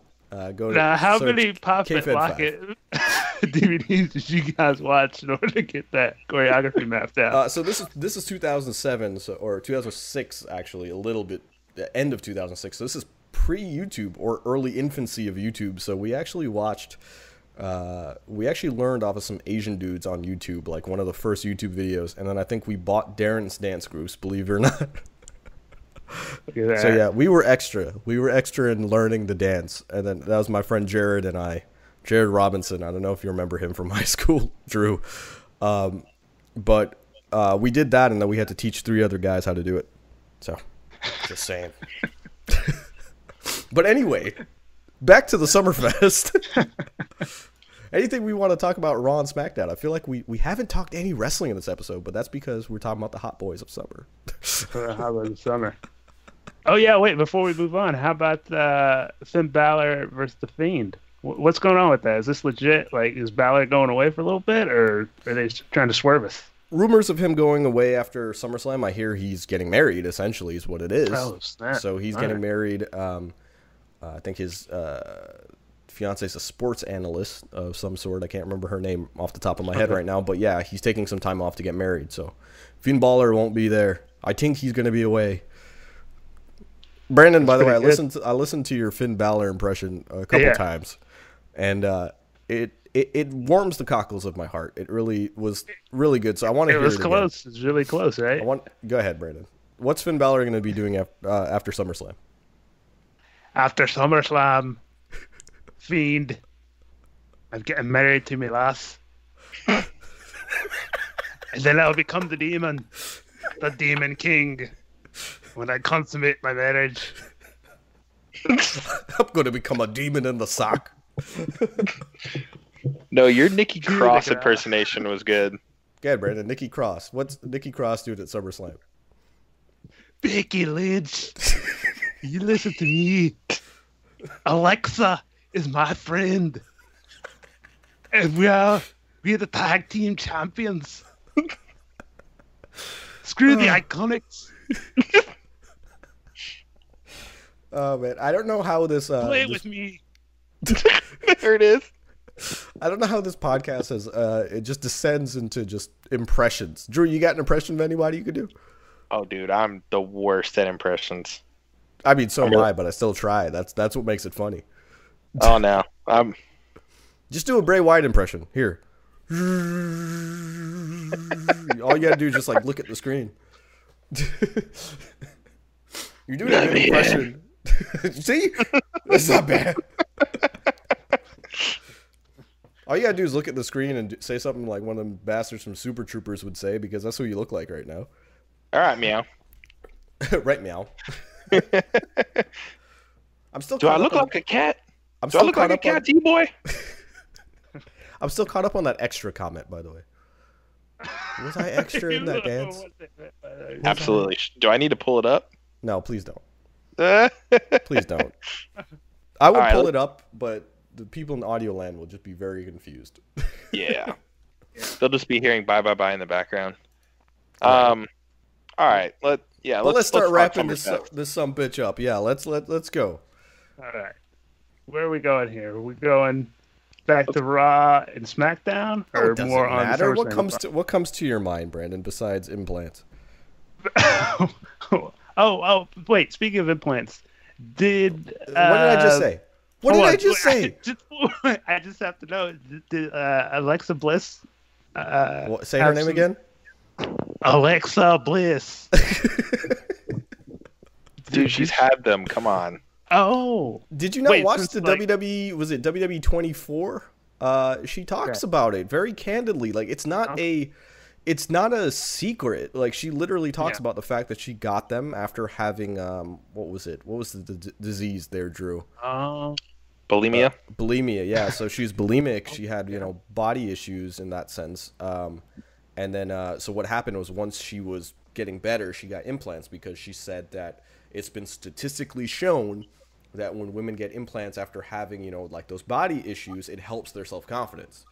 Go now, to how many Pop and Lock It DVDs did you guys watch in order to get that choreography mapped out? So this is 2007 or 2006, actually, a little bit, the end of 2006. So this is pre-YouTube or early infancy of YouTube. So we actually watched, learned off of some Asian dudes on YouTube, like one of the first YouTube videos. And then I think we bought Darren's dance groups, believe it or not. So yeah, we were extra in learning the dance, and then that was my friend Jared Robinson. I don't know if you remember him from high school, Drew, but we did that, and then we had to teach three other guys how to do it. So just saying. But anyway, back to the Summerfest. Anything we want to talk about Raw and SmackDown? I feel like we haven't talked any wrestling in this episode, but that's because we're talking about the hot boys of summer. The hot boys of summer. Oh, yeah, wait, before we move on, how about Finn Balor versus The Fiend? What's going on with that? Is this legit? Like, is Balor going away for a little bit, or are they trying to swerve us? Rumors of him going away after SummerSlam. I hear he's getting married, essentially, is what it is. Oh, snap. So he's getting married. I think his fiance's a sports analyst of some sort. I can't remember her name off the top of my head right now. But, yeah, he's taking some time off to get married. So Finn Balor won't be there. I think he's going to be away. Brandon, by the way, I listened to your Finn Balor impression a couple times, and it warms the cockles of my heart. It really was really good. So I want to hear it. It was close. It's really close, right? Go ahead, Brandon. What's Finn Balor going to be doing after SummerSlam? After SummerSlam, Fiend, I'm getting married to me lass, and then I'll become the demon, the Demon King. When I consummate my marriage, I'm going to become a demon in the sock. No, your Nikki Cross impersonation was good. Good, Brandon. Nikki Cross. What's Nikki Cross doing at SummerSlam? Becky Lynch, you listen to me. Alexa is my friend. And we are the tag team champions. Screw the Iconics. Oh man, I don't know how this play with me. There it is. I don't know how this podcast has it just descends into just impressions. Drew, you got an impression of anybody you could do? Oh dude, I'm the worst at impressions. I mean, so am I, but I still try. That's what makes it funny. Oh no. I'm just do a Bray Wyatt impression. Here. All you gotta do is just like look at the screen. You're doing a good impression. See? That's not bad. All you gotta do is look at the screen and say something like one of them bastards from Super Troopers would say, because that's who you look like right now. All right, meow. Right, meow. I'm still. Do I look like a cat? Do I look like a cat, T-boy? I'm still caught up on that extra comment, by the way. Was I extra in that dance? Absolutely. Do I need to pull it up? No, please don't. Please don't. I would pull it up, but the people in audio land will just be very confused. Yeah. They'll just be hearing bye bye bye in the background. All right. Let's start wrapping this some bitch up. Yeah, let's go. All right. Where are we going here? Are we going back to Raw and SmackDown, or more on SummerSlam? What comes to your mind, Brandon, besides implants? Wait, speaking of implants, what did I just say? I just have to know, did Alexa Bliss say her name again? Alexa Bliss. Dude, she's had them. Come on. Oh. Did you not watch the WWE, was it WWE 24? She talks about it very candidly. Like, it's not a secret. Like, she literally talks about the fact that she got them after having what was the disease there, Drew? Bulimia. Bulimia, yeah. So she was bulimic. She had, body issues in that sense. And then so what happened was, once she was getting better, she got implants, because she said that it's been statistically shown that when women get implants after having, those body issues, it helps their self-confidence.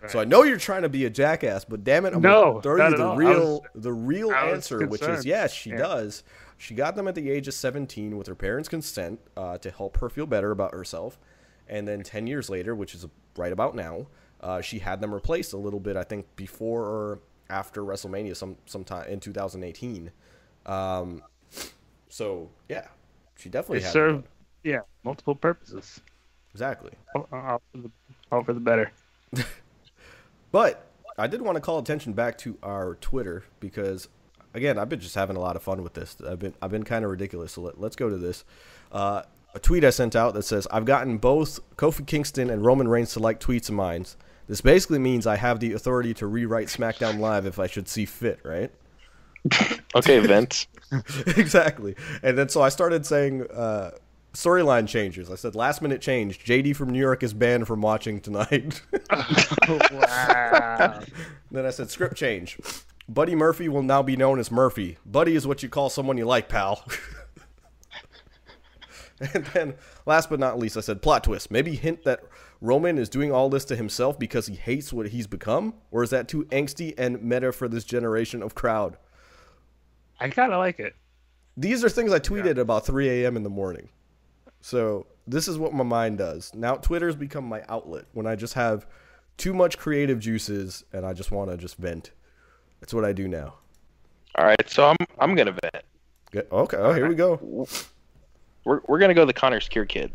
Right. So I know you're trying to be a jackass, but damn it, I'm going to throw you the real answer, which is yes, she does. She got them at the age of 17 with her parents' consent to help her feel better about herself. And then 10 years later, which is right about now, she had them replaced a little bit, I think, before or after WrestleMania sometime in 2018. So yeah, she definitely served multiple purposes. Exactly. All for the better. But I did want to call attention back to our Twitter, because again, I've been just having a lot of fun with this. I've been kind of ridiculous. So let's go to this. A tweet I sent out that says, I've gotten both Kofi Kingston and Roman Reigns to like tweets of mine. This basically means I have the authority to rewrite SmackDown Live if I should see fit, right? Okay, Vince. Exactly. And then so I started saying storyline changes. I said, last minute change. JD from New York is banned from watching tonight. Oh, wow. Then I said, script change. Buddy Murphy will now be known as Murphy. Buddy is what you call someone you like, pal. And then last but not least, I said, plot twist. Maybe hint that Roman is doing all this to himself because he hates what he's become? Or is that too angsty and meta for this generation of crowd? I kind of like it. These are things I tweeted about 3 a.m. in the morning. So this is what my mind does. Now Twitter's become my outlet when I just have too much creative juices and I just want to just vent. That's what I do now. All right, so I'm going to vent. Yeah, okay, here we go. We're going to go the Connor's Cure Kid.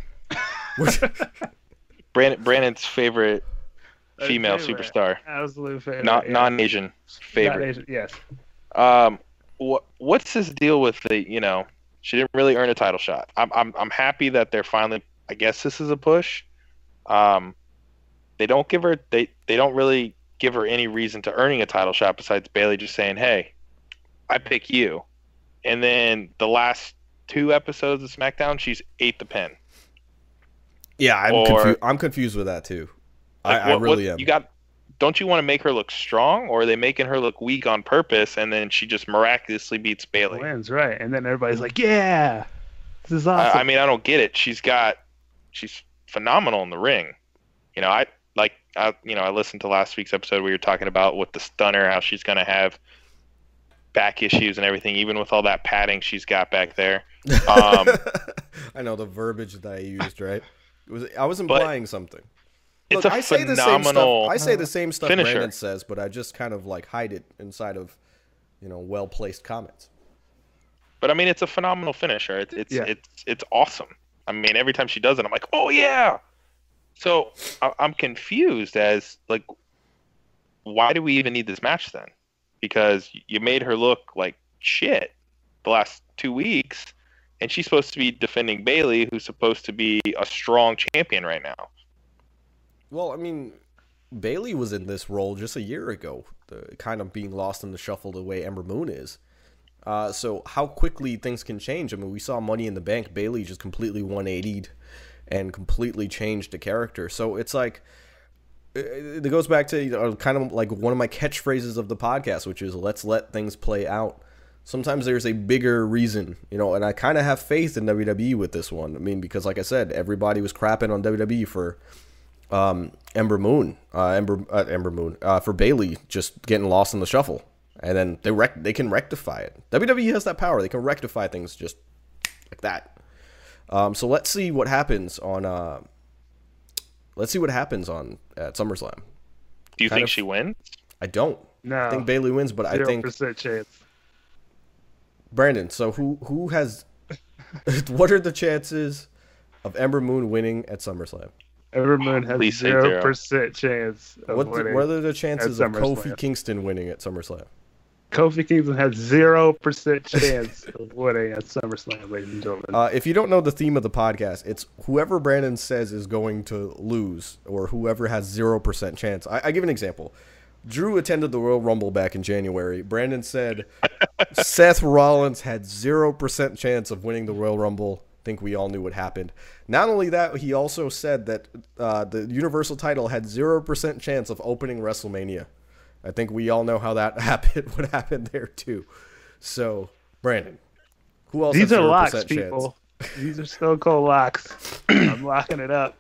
Brandon's favorite female superstar. Absolute favorite. Non-Asian favorite. Non-Asian, yes. What's his deal with the, she didn't really earn a title shot. I'm happy that they're finally, I guess this is a push. They don't give her, they don't really give her any reason to earning a title shot besides Bayley just saying, hey, I pick you. And then the last 2 episodes of SmackDown, she's ate the pin. Yeah, I'm confused with that too. Like, I really am. Don't you want to make her look strong, or are they making her look weak on purpose, and then she just miraculously beats Bayley? Wins, right? And then everybody's like, "Yeah, this is awesome." I mean, I don't get it. She's phenomenal in the ring. I listened to last week's episode where you were talking about with the stunner, how she's going to have back issues and everything, even with all that padding she's got back there. I know the verbiage that I used, right? I was implying something. Look, I say the same stuff finisher. Brandon says, but I just kind of hide it inside of, well-placed comments. But I mean, it's a phenomenal finisher. It's awesome. I mean, every time she does it, I'm like, oh yeah. So I'm confused as why do we even need this match then? Because you made her look like shit the last 2 weeks, and she's supposed to be defending Bayley, who's supposed to be a strong champion right now. Well, I mean, Bayley was in this role just a year ago, kind of being lost in the shuffle the way Ember Moon is. So how quickly things can change. I mean, we saw Money in the Bank. Bayley just completely 180'd and completely changed the character. So it's like, it goes back to kind of like one of my catchphrases of the podcast, which is let's let things play out. Sometimes there's a bigger reason, and I kind of have faith in WWE with this one. I mean, because like I said, everybody was crapping on WWE for Ember Moon for Bayley just getting lost in the shuffle, and then they can rectify it. WWE has that power; they can rectify things just like that. So let's see what happens on. At SummerSlam. Do you think she wins? I don't. No, I think Bayley wins, but I think 0% chance. Brandon, so who has? What are the chances of Ember Moon winning at SummerSlam? Ember Moon has 0% chance of winning. What are the chances of Kofi Kingston winning at SummerSlam? Kofi Kingston has 0% chance of winning at SummerSlam, ladies and gentlemen. If you don't know the theme of the podcast, it's whoever Brandon says is going to lose, or whoever has 0% chance. I give an example. Drew attended the Royal Rumble back in January. Brandon said Seth Rollins had 0% chance of winning the Royal Rumble. I think we all knew what happened. Not only that, he also said that the Universal title had 0% chance of opening WrestleMania. I think we all know how that happened, what happened there too. So, Brandon, who else has 0% chance? These are locks, people. These are so-called locks. I'm locking it up.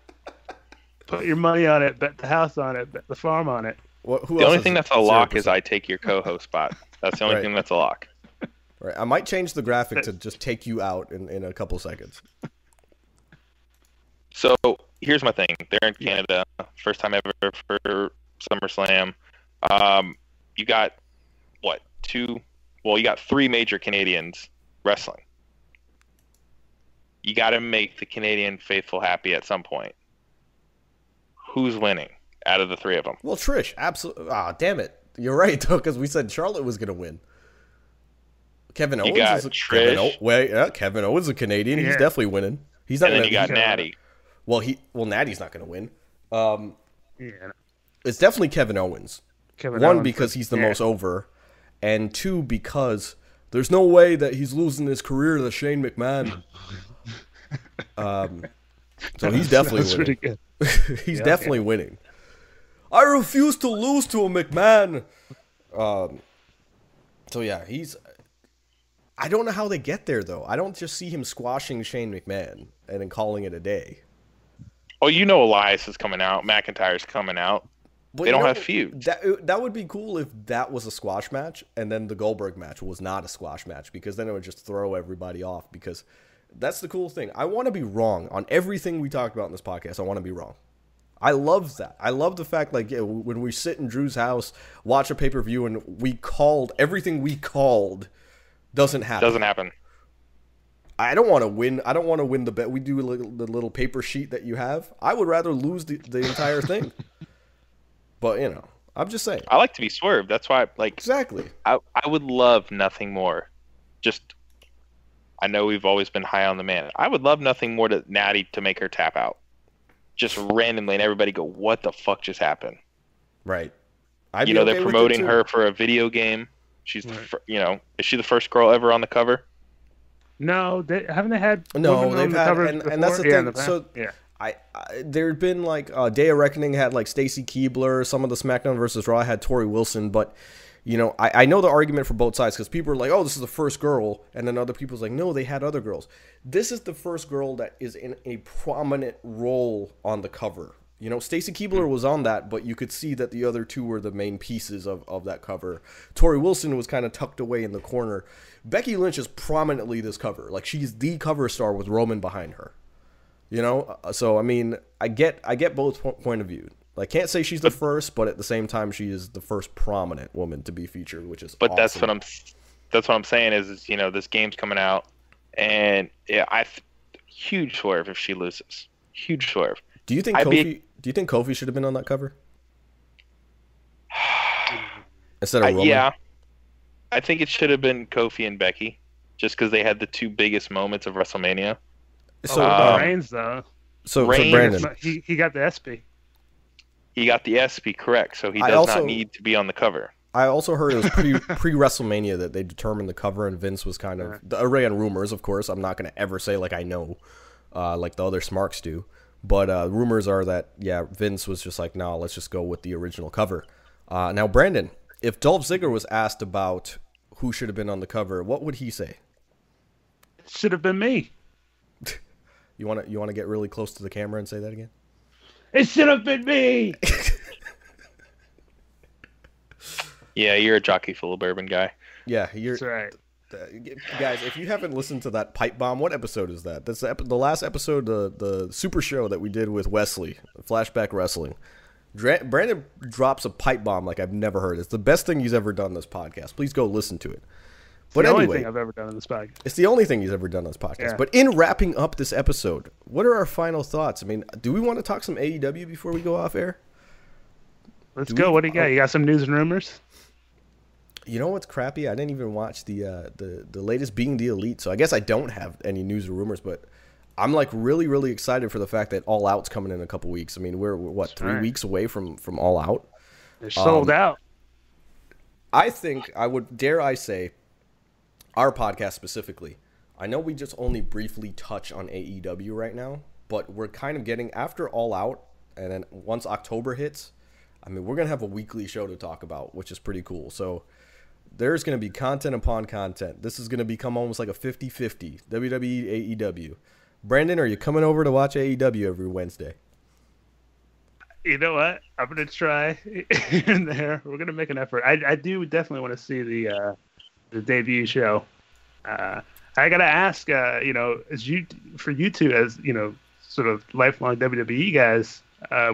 Put your money on it. Bet the house on it. Bet the farm on it. The only thing that's a lock is I take your co-host spot. That's the only thing that's a lock. Right. I might change the graphic to just take you out in a couple seconds. So here's my thing. They're in Canada. First time ever for SummerSlam. You got, what, two? Well, you got three major Canadians wrestling. You got to make the Canadian faithful happy at some point. Who's winning out of the three of them? Well, Trish, absolutely. Ah, damn it. You're right, though, because we said Charlotte was going to win. Kevin Owens is a Trish. Kevin Owens is a Canadian. Yeah. He's definitely winning. He's not. And then you got Natty. Well, Natty's not going to win. It's definitely Kevin Owens. One, because he's the most over, and two, because there's no way that he's losing his career to Shane McMahon. So he's definitely winning. He's definitely winning. I refuse to lose to a McMahon. So yeah, he's. I don't know how they get there though. I don't just see him squashing Shane McMahon and then calling it a day. Oh, you know, Elias is coming out. McIntyre's coming out. But they don't have feuds. That would be cool if that was a squash match, and then the Goldberg match was not a squash match, because then it would just throw everybody off. Because that's the cool thing. I want to be wrong on everything we talked about in this podcast. I want to be wrong. I love that. I love the fact, like, when we sit in Drew's house, watch a pay-per-view, and we called everything we called doesn't happen. Doesn't happen. I don't want to win. I don't want to win the bet. We do the little paper sheet that you have. I would rather lose the entire thing. But, you know, I'm just saying. I like to be swerved. That's why, exactly. I would love nothing more. Just, I know we've always been high on the man. I would love nothing more to Natty to make her tap out. Just randomly, and everybody go, what the fuck just happened? Right. I'd they're promoting her for a video game. She's, is she the first girl ever on the cover? No, they've had women on the cover, and that's the thing. There had been Day of Reckoning had Stacy Keebler. Some of the SmackDown versus Raw had Tori Wilson, but I know the argument for both sides, because people are like, "Oh, this is the first girl," and then other people's like, "No, they had other girls." This is the first girl that is in a prominent role on the cover. Stacy Keebler was on that, but you could see that the other two were the main pieces of that cover. Tori Wilson was kind of tucked away in the corner. Becky Lynch is prominently this cover. She's the cover star with Roman behind her. So I mean, I get both point of view. I can't say she's the first, but at the same time, she is the first prominent woman to be featured, which is. But awesome. That's what I'm saying is this game's coming out, and yeah, huge swerve if she loses. Huge swerve. Do you think Kofi should have been on that cover instead of Roman? Yeah, I think it should have been Kofi and Becky, just because they had the two biggest moments of WrestleMania. So Reigns, though. So Brandon, he got the SP. He got the SP, correct. So he does not need to be on the cover. I also heard it was pre WrestleMania that they determined the cover, and Vince was kind of the array on rumors. Of course, I'm not going to ever say I know, like the other smarks do. But rumors are that Vince was just like, no, let's just go with the original cover. Now, Brandon, if Dolph Ziggler was asked about who should have been on the cover, what would he say? It should have been me. You want to get really close to the camera and say that again? It should have been me. Yeah, you're a jockey full of bourbon guy. Yeah, you're. That's right. Guys, if you haven't listened to that pipe bomb, what episode is that? That's the last episode, the super show that we did with Wesley, Flashback Wrestling. Brandon drops a pipe bomb like I've never heard. It's the best thing he's ever done in this podcast. Please go listen to it. But it's the only thing I've ever done on this podcast. It's the only thing he's ever done on this podcast. Yeah. But in wrapping up this episode, what are our final thoughts? I mean, do we want to talk some AEW before we go off air? Let's go. What do you got? You got some news and rumors? You know what's crappy? I didn't even watch the latest Being the Elite, so I guess I don't have any news or rumors, but I'm like really, really excited for the fact that All Out's coming in a couple weeks. I mean, we're what, that's 3 weeks away from All Out? They're sold out. I think I would, dare I say, our podcast specifically, I know we just only briefly touch on AEW right now, but we're kind of getting after All Out, and then once October hits, I mean, we're going to have a weekly show to talk about, which is pretty cool. So there's going to be content upon content. This is going to become almost like a 50-50, WWE, AEW. Brandon, are you coming over to watch AEW every Wednesday? You know what? I'm going to try in there. We're going to make an effort. I do definitely want to see the debut show. I gotta ask, as you two, as you know, sort of lifelong WWE guys,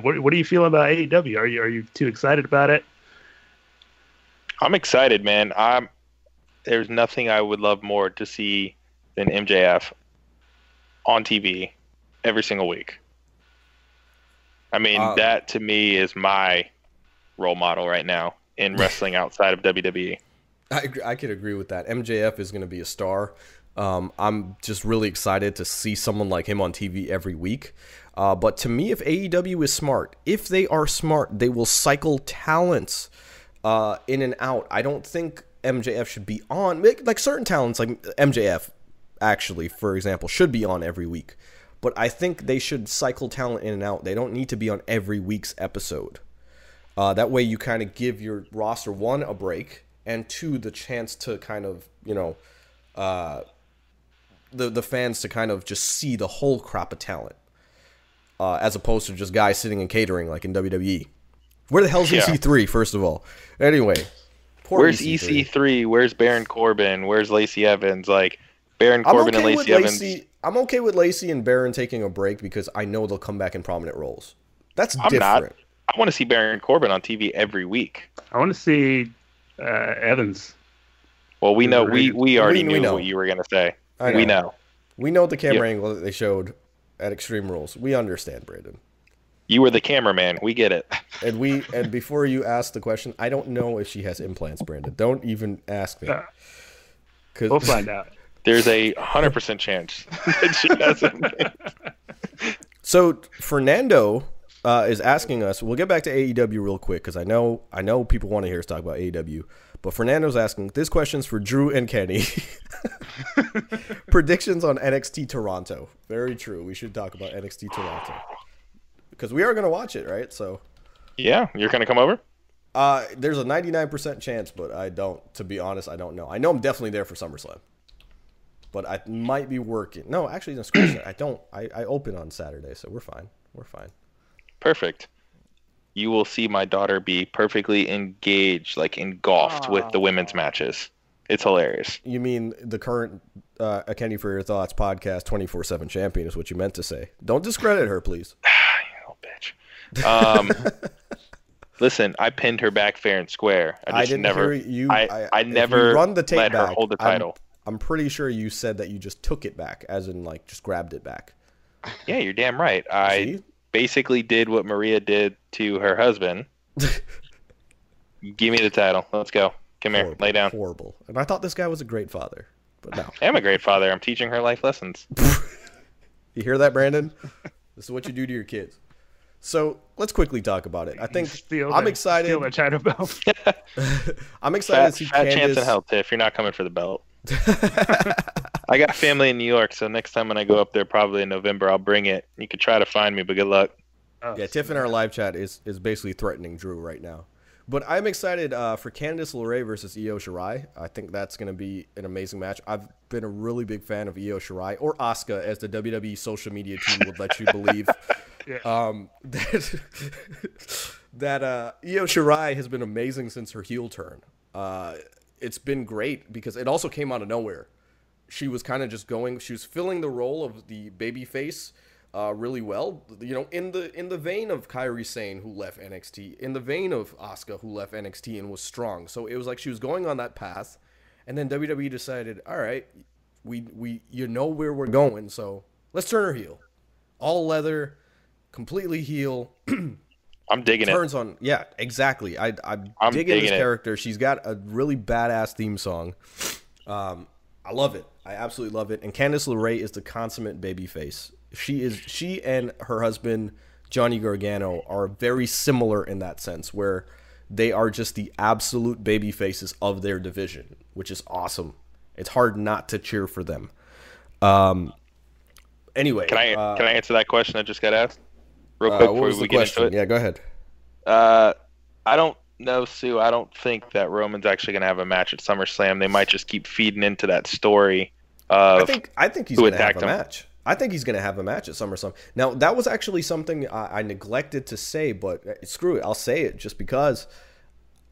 what do you feel about AEW? Are you too excited about it? I'm excited, man. There's nothing I would love more to see than MJF on TV every single week. I mean, that to me is my role model right now in wrestling outside of WWE. I could agree with that. MJF is going to be a star. I'm just really excited to see someone like him on TV every week. But to me, if AEW is smart, if they are smart, they will cycle talents in and out. I don't think MJF should be on. Like certain talents, like MJF, actually, for example, should be on every week. But I think they should cycle talent in and out. They don't need to be on every week's episode. That way you kind of give your roster, one, a break, and two, the chance to kind of, the fans to kind of just see the whole crop of talent, as opposed to just guys sitting and catering like in WWE. Where the hell's EC3, first of all? Anyway, where's EC3? Where's Baron Corbin? Where's Lacey Evans? Like, Baron Corbin and Lacey Evans. I'm okay with Lacey and Baron taking a break because I know they'll come back in prominent roles. That's different. I want to see Baron Corbin on TV every week. I want to see Evans. Well, we know we already knew what you were gonna say. We know the camera angle that they showed at Extreme Rules. We understand, Brandon. You were the cameraman. We get it. And before you ask the question, I don't know if she has implants, Brandon. Don't even ask me. We'll find out. There's a 100% chance that she doesn't. So Fernando is asking us, we'll get back to AEW real quick because I know people want to hear us talk about AEW, but Fernando's asking, this question's for Drew and Kenny. Predictions on NXT Toronto. Very true. We should talk about NXT Toronto because we are going to watch it, right? So yeah, you're going to come over? There's a 99% chance, but I don't. To be honest, I don't know. I know I'm definitely there for SummerSlam, but I might be working. No, actually, no, scratch that. I don't. I open on Saturday, so we're fine. We're fine. Perfect. You will see my daughter be perfectly engaged, like engulfed with the women's matches. It's hilarious. You mean the current A Kenny For Your Thoughts podcast 24/7 champion is what you meant to say. Don't discredit her, please. You little bitch. Listen, I pinned her back fair and square. I never hold the title. I'm pretty sure you said that you just took it back, as in like just grabbed it back. Yeah, you're damn right. See? Basically did what Maria did to her husband. Give me the title. Let's go. Come here. Horrible, lay down. Horrible. And I thought this guy was a great father, but no. I am a great father. I'm teaching her life lessons. You hear that, Brandon? This is what you do to your kids. So let's quickly talk about it. I think I'm excited. Steal that China belt. I'm excited to see Candace. Chance in hell, Tiff. You're not coming for the belt. I got family in New York, so next time when I go up there, probably in November, I'll bring it. You could try to find me, but good luck. Yeah, Tiff in our live chat is basically threatening Drew right now. But I'm excited for Candice LeRae versus Io Shirai. I think that's going to be an amazing match. I've been a really big fan of Io Shirai, or Asuka, as the WWE social media team would let you believe. Yeah. Io Shirai has been amazing since her heel turn. It's been great because it also came out of nowhere. She was kind of just going. She was filling the role of the babyface really well. You know, in the vein of Kairi Sane, who left NXT, in the vein of Asuka, who left NXT and was strong. So it was like she was going on that path, and then WWE decided, all right, we you know where we're going, so let's turn her heel, all leather, completely heel. I'm digging Turns on, yeah, exactly. I'm digging this character. She's got a really badass theme song. I love it. I absolutely love it. And Candice LeRae is the consummate babyface. She and her husband, Johnny Gargano, are very similar in that sense, where they are just the absolute babyfaces of their division, which is awesome. It's hard not to cheer for them. Anyway. Can I answer that question I just got asked? Real quick before we get into it. Yeah, go ahead. I don't know, Sue. I don't think that Roman's actually going to have a match at SummerSlam. They might just keep feeding into that story. I think he's going to have a match. I think he's going to have a match at SummerSlam. Now, that was actually something I neglected to say, but screw it. I'll say it just because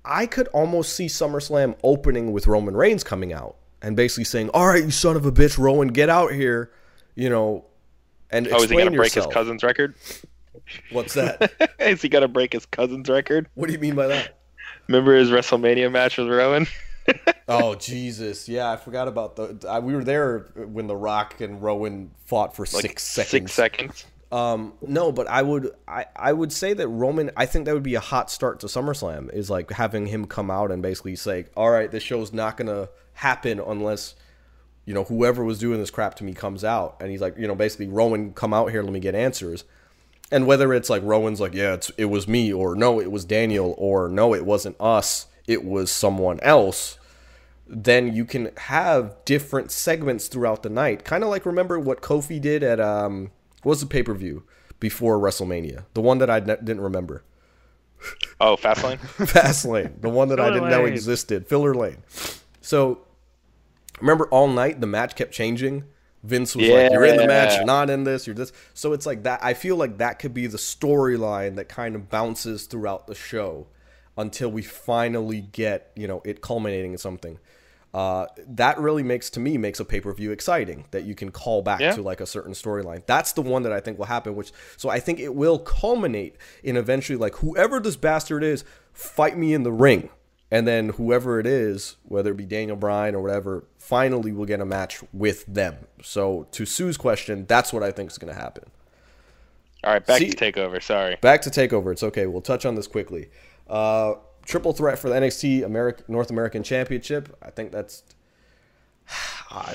I could almost see SummerSlam opening with Roman Reigns coming out and basically saying, all right, you son of a bitch, Roman, get out here, you know, and explain yourself. Oh, is he going to break his cousin's record? What's that? Is he gonna break his cousin's record? What do you mean by that? Remember his WrestleMania match with Rowan? Oh Jesus, yeah, I forgot about we were there when The Rock and Rowan fought for like 6 seconds. 6 seconds. No, but I would say that Roman. I think that would be a hot start to SummerSlam. Is like having him come out and basically say, "All right, this show's not gonna happen unless." You know, whoever was doing this crap to me comes out, and he's like, you know, basically, Rowan, come out here, let me get answers. And whether it's like Rowan's like, yeah, it was me, or no, it was Daniel, or no, it wasn't us, it was someone else, then you can have different segments throughout the night. Kind of like, remember what Kofi did at, what was the pay-per-view before WrestleMania? The one that I didn't remember. Oh, Fastlane? Fastlane. The one that I didn't know existed. Filler Lane. So, remember all night the match kept changing? Vince was like, you're in the match, you're not in this, you're this. So it's like that. I feel like that could be the storyline that kind of bounces throughout the show until we finally get, you know, it culminating in something. That really makes a pay-per-view exciting, that you can call back to like a certain storyline. That's the one that I think will happen, so I think it will culminate in eventually like whoever this bastard is, fight me in the ring. And then whoever it is, whether it be Daniel Bryan or whatever, finally will get a match with them. So to Sue's question, that's what I think is going to happen. All right, back to TakeOver. Sorry. Back to TakeOver. It's okay. We'll touch on this quickly. Triple threat for the NXT North American Championship. I think that's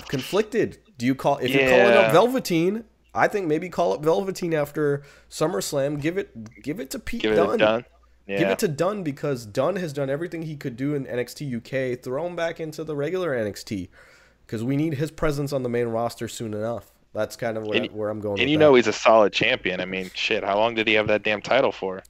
conflicted. Do you call if you're calling up Velveteen? I think maybe call up Velveteen after SummerSlam. Give it to Pete Dunne. Yeah. Give it to Dunne because Dunne has done everything he could do in NXT UK. Throw him back into the regular NXT because we need his presence on the main roster soon enough. That's kind of where I'm going. And you know he's a solid champion. I mean, shit, how long did he have that damn title for?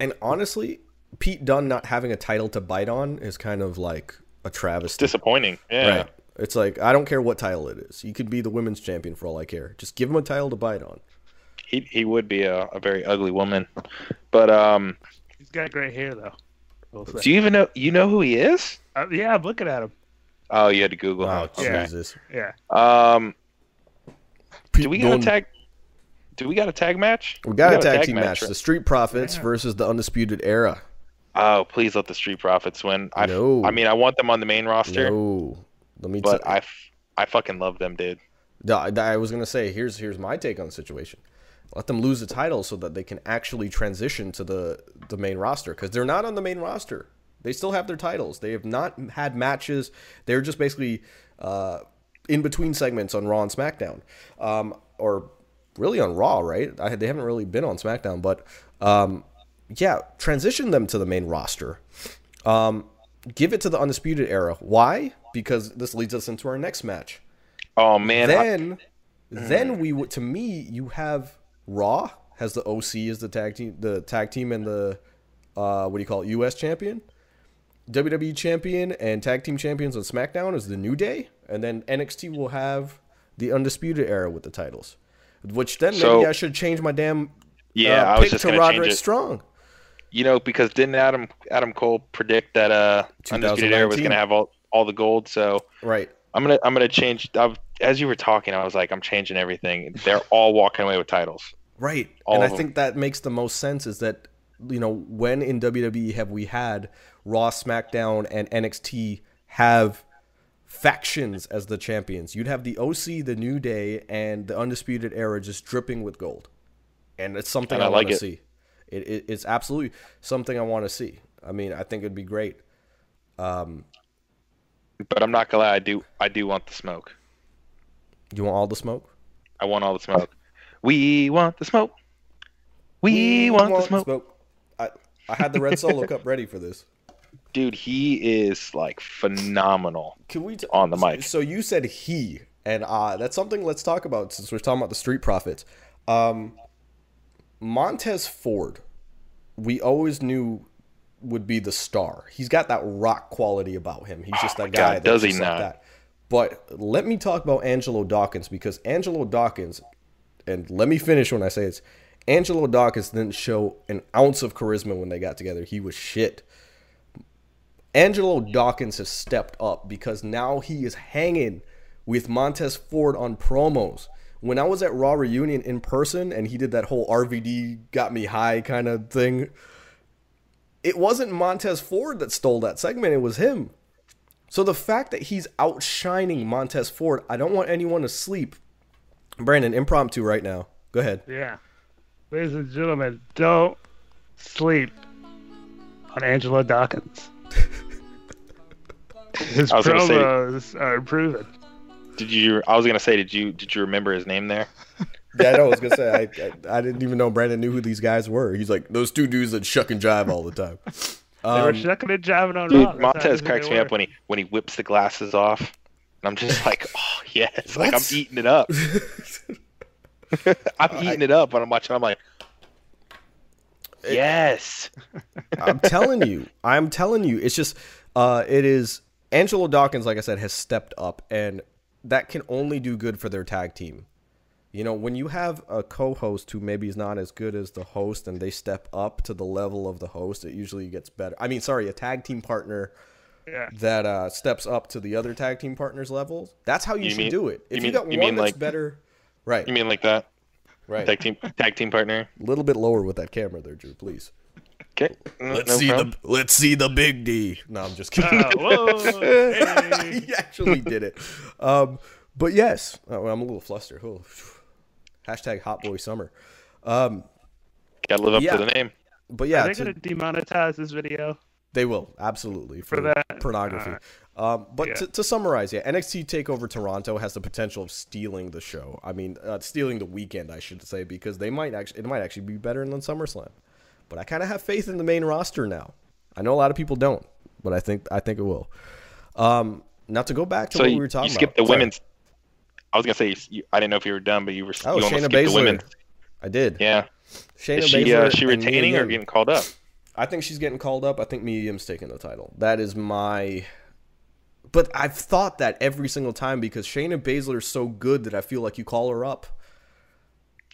And honestly, Pete Dunne not having a title to bite on is kind of like a travesty. It's disappointing. Yeah. Right. It's like, I don't care what title it is. He could be the women's champion for all I care. Just give him a title to bite on. He would be a very ugly woman. But, he's got gray hair, though. Do you even know? You know who he is? Yeah, I'm looking at him. Oh, you had to Google him. Oh, Jesus. Yeah. Do we got a tag? Do we got a tag match? We got a tag team match. The Street Profits versus the Undisputed Era. Oh, please let the Street Profits win. No. I mean, I want them on the main roster. No. I fucking love them, dude. I was gonna say, here's my take on the situation. Let them lose the title so that they can actually transition to the main roster because they're not on the main roster. They still have their titles. They have not had matches. They're just basically in between segments on Raw and SmackDown, or really on Raw, right? They haven't really been on SmackDown, but transition them to the main roster. Give it to the Undisputed Era. Why? Because this leads us into our next match. Oh, man. Then to me, you have... Raw has the OC as the tag team and the US champion, WWE champion, and tag team champions on SmackDown is the New Day, and then NXT will have the Undisputed Era with the titles, which then maybe I should change my damn Yeah, I was just going to change it. Strong. You know, because didn't Adam Cole predict that Undisputed Era was going to have all the gold? So right, I'm gonna change. As you were talking, I was like, I'm changing everything. They're all walking away with titles. Right, and I think that makes the most sense. Is that, you know, when in WWE have we had Raw, SmackDown, and NXT have factions as the champions? You'd have the OC, the New Day, and the Undisputed Era just dripping with gold, and it's something I want to see. It's absolutely something I want to see. I mean, I think it'd be great. But I'm not gonna lie, I do want the smoke. You want all the smoke? I want all the smoke. We want the smoke. We want the smoke. I had the Red Solo Cup ready for this. Dude, he is like phenomenal. Can we on the mic? So you said he, and that's something let's talk about since we're talking about the Street Profits. Montez Ford, we always knew would be the star. He's got that rock quality about him. He's just that guy. God, does he not? That. But let me talk about Angelo Dawkins, because Angelo Dawkins, and let me finish when I say this, Angelo Dawkins didn't show an ounce of charisma when they got together. He was shit. Angelo Dawkins has stepped up because now he is hanging with Montez Ford on promos. When I was at Raw Reunion in person and he did that whole RVD got me high kind of thing, it wasn't Montez Ford that stole that segment. It was him. So the fact that he's outshining Montez Ford, I don't want anyone to sleep. Brandon, impromptu right now. Go ahead. Yeah. Ladies and gentlemen, don't sleep on Angelo Dawkins. His promos are improving. Did you remember his name there? Yeah, I was gonna say I didn't even know Brandon knew who these guys were. He's like those two dudes that shuck and jive all the time. They were shucking and jiving on Raw. Montez cracks me up when he whips the glasses off, and I'm just like, oh yes, it's like I'm eating it up. I'm eating it up when I'm watching. I'm like, yes. I'm telling you, it's just it is. Angelo Dawkins, like I said, has stepped up, and that can only do good for their tag team. You know, when you have a co-host who maybe is not as good as the host and they step up to the level of the host, it usually gets better. I mean, sorry, a tag team partner that steps up to the other tag team partner's level. That's how you should do it. If you got one that's like, better, right. You mean like that? Right. Tag team partner? A little bit lower with that camera there, Drew, please. Okay. Let's see the Big D. No, I'm just kidding. Hey. He actually did it. But yes, I'm a little flustered. Oh. Hashtag hot boy summer. Gotta live up to the name. But yeah, they're gonna demonetize this video. They will, absolutely, for that pornography. To summarize, NXT Takeover Toronto has the potential of stealing the show. I mean, stealing the weekend, I should say, because it might actually be better than SummerSlam. But I kind of have faith in the main roster now. I know a lot of people don't, but I think it will. Now to go back to what we were talking about. You skipped the women's. I was gonna say I didn't know if you were done, but you were. Oh, you Shayna Baszler. I did. Yeah. Shayna Baszler. Is she retaining or getting called up? I think she's getting called up. I think Mia Yim's taking the title. That is my. But I've thought that every single time because Shayna Baszler is so good that I feel like you call her up.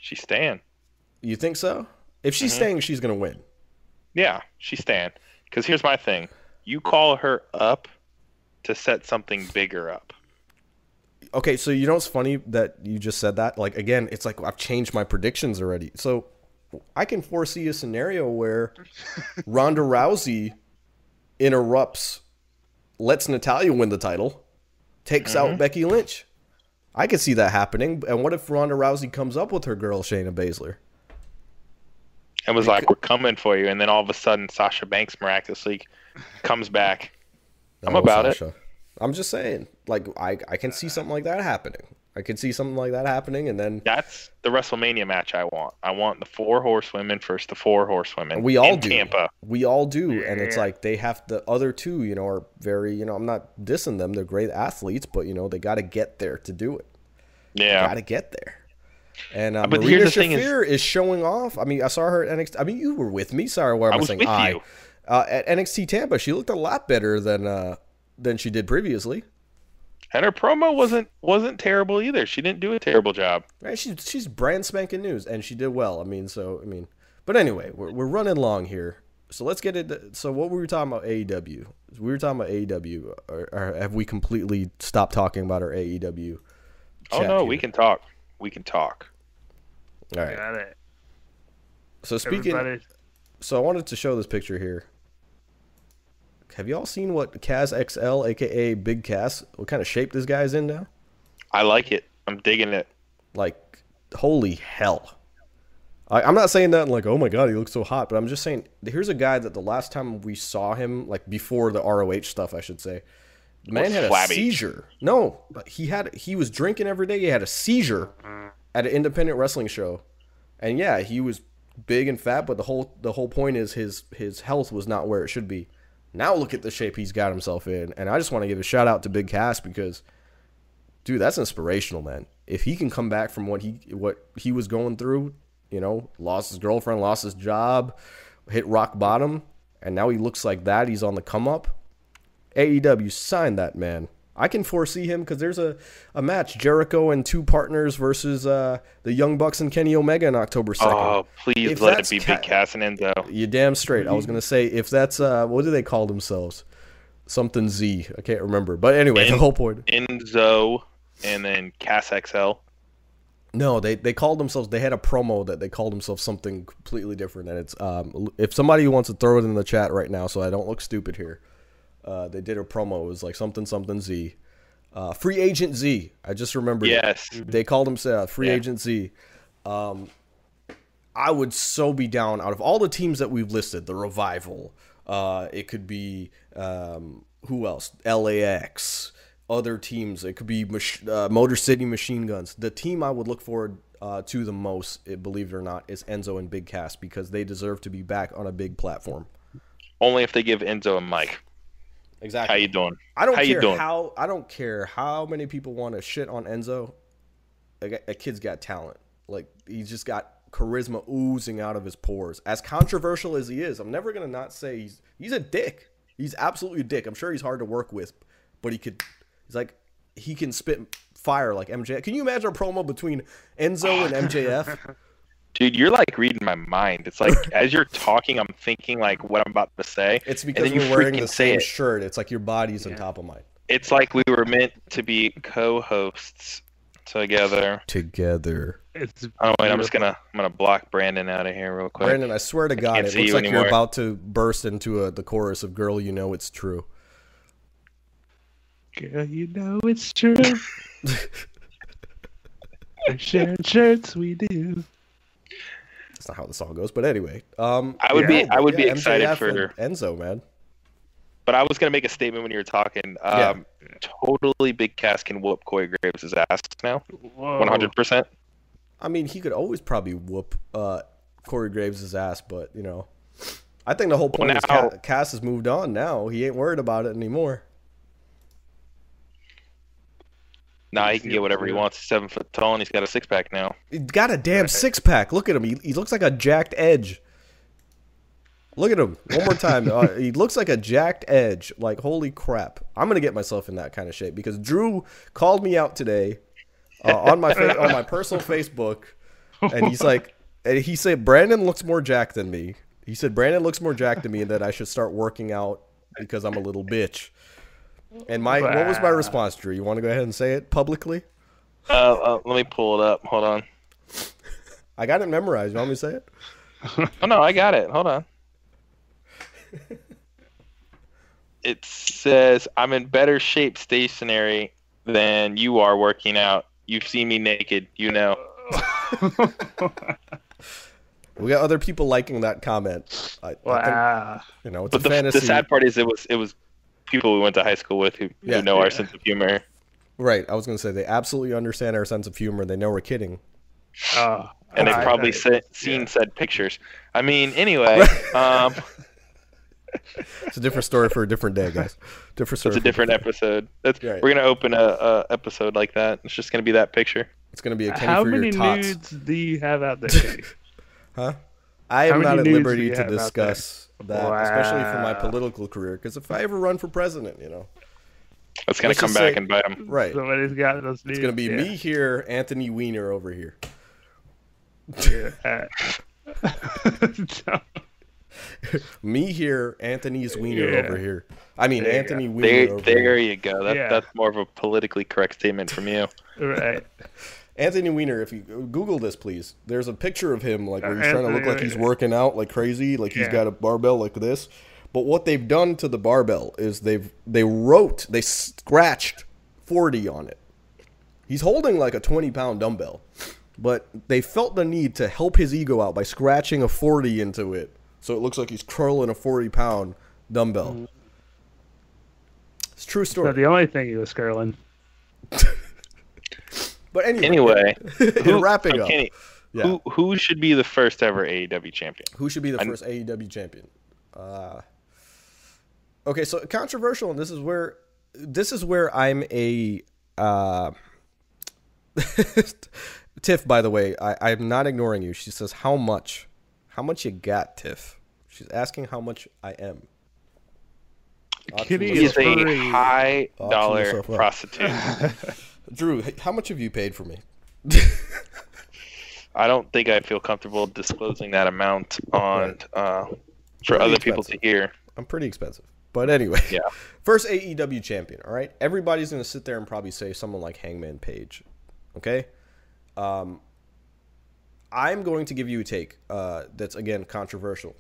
She's staying. You think so? If she's staying, she's going to win. Yeah, she's staying. Because here's my thing. You call her up to set something bigger up. Okay, so you know it's funny that you just said that? Like, again, it's like I've changed my predictions already. So I can foresee a scenario where Ronda Rousey interrupts, lets Natalya win the title, takes out Becky Lynch. I could see that happening. And what if Ronda Rousey comes up with her girl, Shayna Baszler? And was like, we're coming for you. And then all of a sudden, Sasha Banks miraculously comes back. I'm about it. I'm just saying. Like, I can see something like that happening. And then that's the WrestleMania match I want. I want the four horsewomen versus the four horsewomen. We all do. Tampa. We all do. Yeah. And it's like they have the other two, you know, are very, you know, I'm not dissing them. They're great athletes, but, you know, they got to get there to do it. Yeah. Got to get there. And but Maria Shafir is showing off. I mean, I saw her at NXT. I mean, you were with me. Sorry, why am I saying I? At NXT Tampa, she looked a lot better than she did previously. And her promo wasn't terrible either. She didn't do a terrible job. Right, she's brand spanking news, and she did well. But anyway, we're running long here. So let's get it. So what were we talking about? AEW. We were talking about AEW. Or have we completely stopped talking about our AEW? Oh no, here? We can talk. We can talk. All right. Got it. So speaking. Everybody's... So I wanted to show this picture here. Have y'all seen what Kaz XL, aka Big Cass, what kind of shape this guy's in now? I like it. I'm digging it. Like, holy hell! I'm not saying that like, oh my god, he looks so hot, but I'm just saying here's a guy that the last time we saw him, like before the ROH stuff, I should say, the man had a seizure. No, but he was drinking every day. He had a seizure at an independent wrestling show, and yeah, he was big and fat, but the whole point is his health was not where it should be. Now look at the shape he's got himself in, and I just want to give a shout out to Big Cass because, dude, that's inspirational, man. If he can come back from what he was going through, you know, lost his girlfriend, lost his job, hit rock bottom, and now he looks like that. He's on the come up. AEW signed that man. I can foresee him because there's a match, Jericho and two partners versus the Young Bucks and Kenny Omega on October 2nd. Oh, please let it be Big Cass and Enzo. You're damn straight. I was going to say, if that's, what do they call themselves? Something Z. I can't remember. But anyway, the whole point. Enzo and then Cass XL. No, they called themselves, they had a promo that they called themselves something completely different. And it's, if somebody wants to throw it in the chat right now so I don't look stupid here. They did a promo. It was like something Z. Free Agent Z. I just remembered. Yes. They called him Free Agent Z. I would so be down. Out of all the teams that we've listed, the Revival, it could be, who else? LAX, other teams. It could be Motor City Machine Guns. The team I would look forward to the most, believe it or not, is Enzo and Big Cass because they deserve to be back on a big platform. Only if they give Enzo a mic. Exactly. How you doing? I don't care how many people want to shit on Enzo. A kid's got talent. Like, he's just got charisma oozing out of his pores. As controversial as he is, I'm never gonna not say he's a dick. He's absolutely a dick. I'm sure he's hard to work with, but he can spit fire like MJF. Can you imagine a promo between Enzo and MJF? Dude, you're like reading my mind. It's like as you're talking, I'm thinking like what I'm about to say. It's because you're wearing the same shirt. It's like your body's on top of mine. It's like we were meant to be co-hosts together. Oh wait, I'm gonna block Brandon out of here real quick. Brandon, I swear to God, it looks like you're about to burst into the chorus of "Girl, you know it's true." Girl, you know it's true. We're sharing shirts, we do. That's not how the song goes, but anyway, I would be excited MJF for Enzo, man. But I was gonna make a statement when you were talking. Totally, Big Cass can whoop Corey Graves' ass now, 100%. I mean, he could always probably whoop Corey Graves' ass, but you know, I think the whole point is Cass has moved on now. He ain't worried about it anymore. Nah, he can get whatever he wants. He's 7 foot tall, and he's got a six-pack now. He's got a damn six-pack. Look at him. He looks like a jacked edge. Look at him. One more time. He looks like a jacked edge. Like, holy crap. I'm going to get myself in that kind of shape because Drew called me out today on my personal Facebook, and he's like, and he said, Brandon looks more jacked than me. He said, Brandon looks more jacked than me and that I should start working out because I'm a little bitch. And what was my response, Drew? You want to go ahead and say it publicly? Let me pull it up. Hold on. I got it memorized. You want me to say it? Oh, no, I got it. Hold on. It says, I'm in better shape stationary than you are working out. You've seen me naked. You know. We got other people liking that comment. I think, you know, it's a fantasy. The sad part is it was people we went to high school with who know our sense of humor. Right. I was going to say they absolutely understand our sense of humor. They know we're kidding. And they've probably seen said pictures. I mean, anyway. It's a different story for a different day, guys. It's a different episode. Right. We're going to open a episode like that. It's just going to be that picture. It's going to be a Kenny for your Tots. How many nudes do you have out there, Kenny? Huh? I am not at liberty to discuss that, especially for my political career, because if I ever run for president, you know. That's going to come back and bite him. Right. Somebody's got those knees. It's going to be me here, Anthony Weiner over here. Yeah. Me here, Anthony's Weiner over here. I mean, Anthony Weiner over here. There you go. That's more of a politically correct statement from you. Right. Anthony Weiner, if you Google this, please. There's a picture of him like where he's trying to look like he's working out like crazy, like he's got a barbell like this. But what they've done to the barbell is they scratched 40 on it. He's holding like a 20-pound dumbbell, but they felt the need to help his ego out by scratching a 40 into it, so it looks like he's curling a 40-pound dumbbell. Mm. It's a true story. It's not the only thing he was curling. But anyway, wrapping up. Kenny, who should be the first ever AEW champion? Who should be the first AEW champion? Okay, so controversial, and this is where I'm a Tiff. By the way, I'm not ignoring you. She says, "How much you got, Tiff?" She's asking how much I am. Kitty is a high dollar prostitute. Drew, how much have you paid for me? I don't think I feel comfortable disclosing that amount for other people to hear. I'm pretty expensive. But anyway, first AEW champion, all right? Everybody's going to sit there and probably say someone like Hangman Page, okay? I'm going to give you a take that's, again, controversial.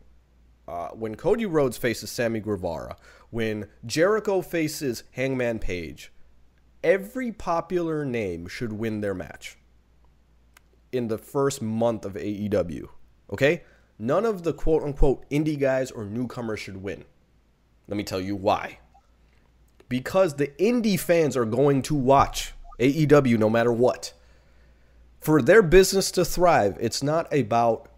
When Cody Rhodes faces Sammy Guevara, when Jericho faces Hangman Page, every popular name should win their match in the first month of AEW, okay? None of the quote-unquote indie guys or newcomers should win. Let me tell you why. Because the indie fans are going to watch AEW no matter what. For their business to thrive, it's not about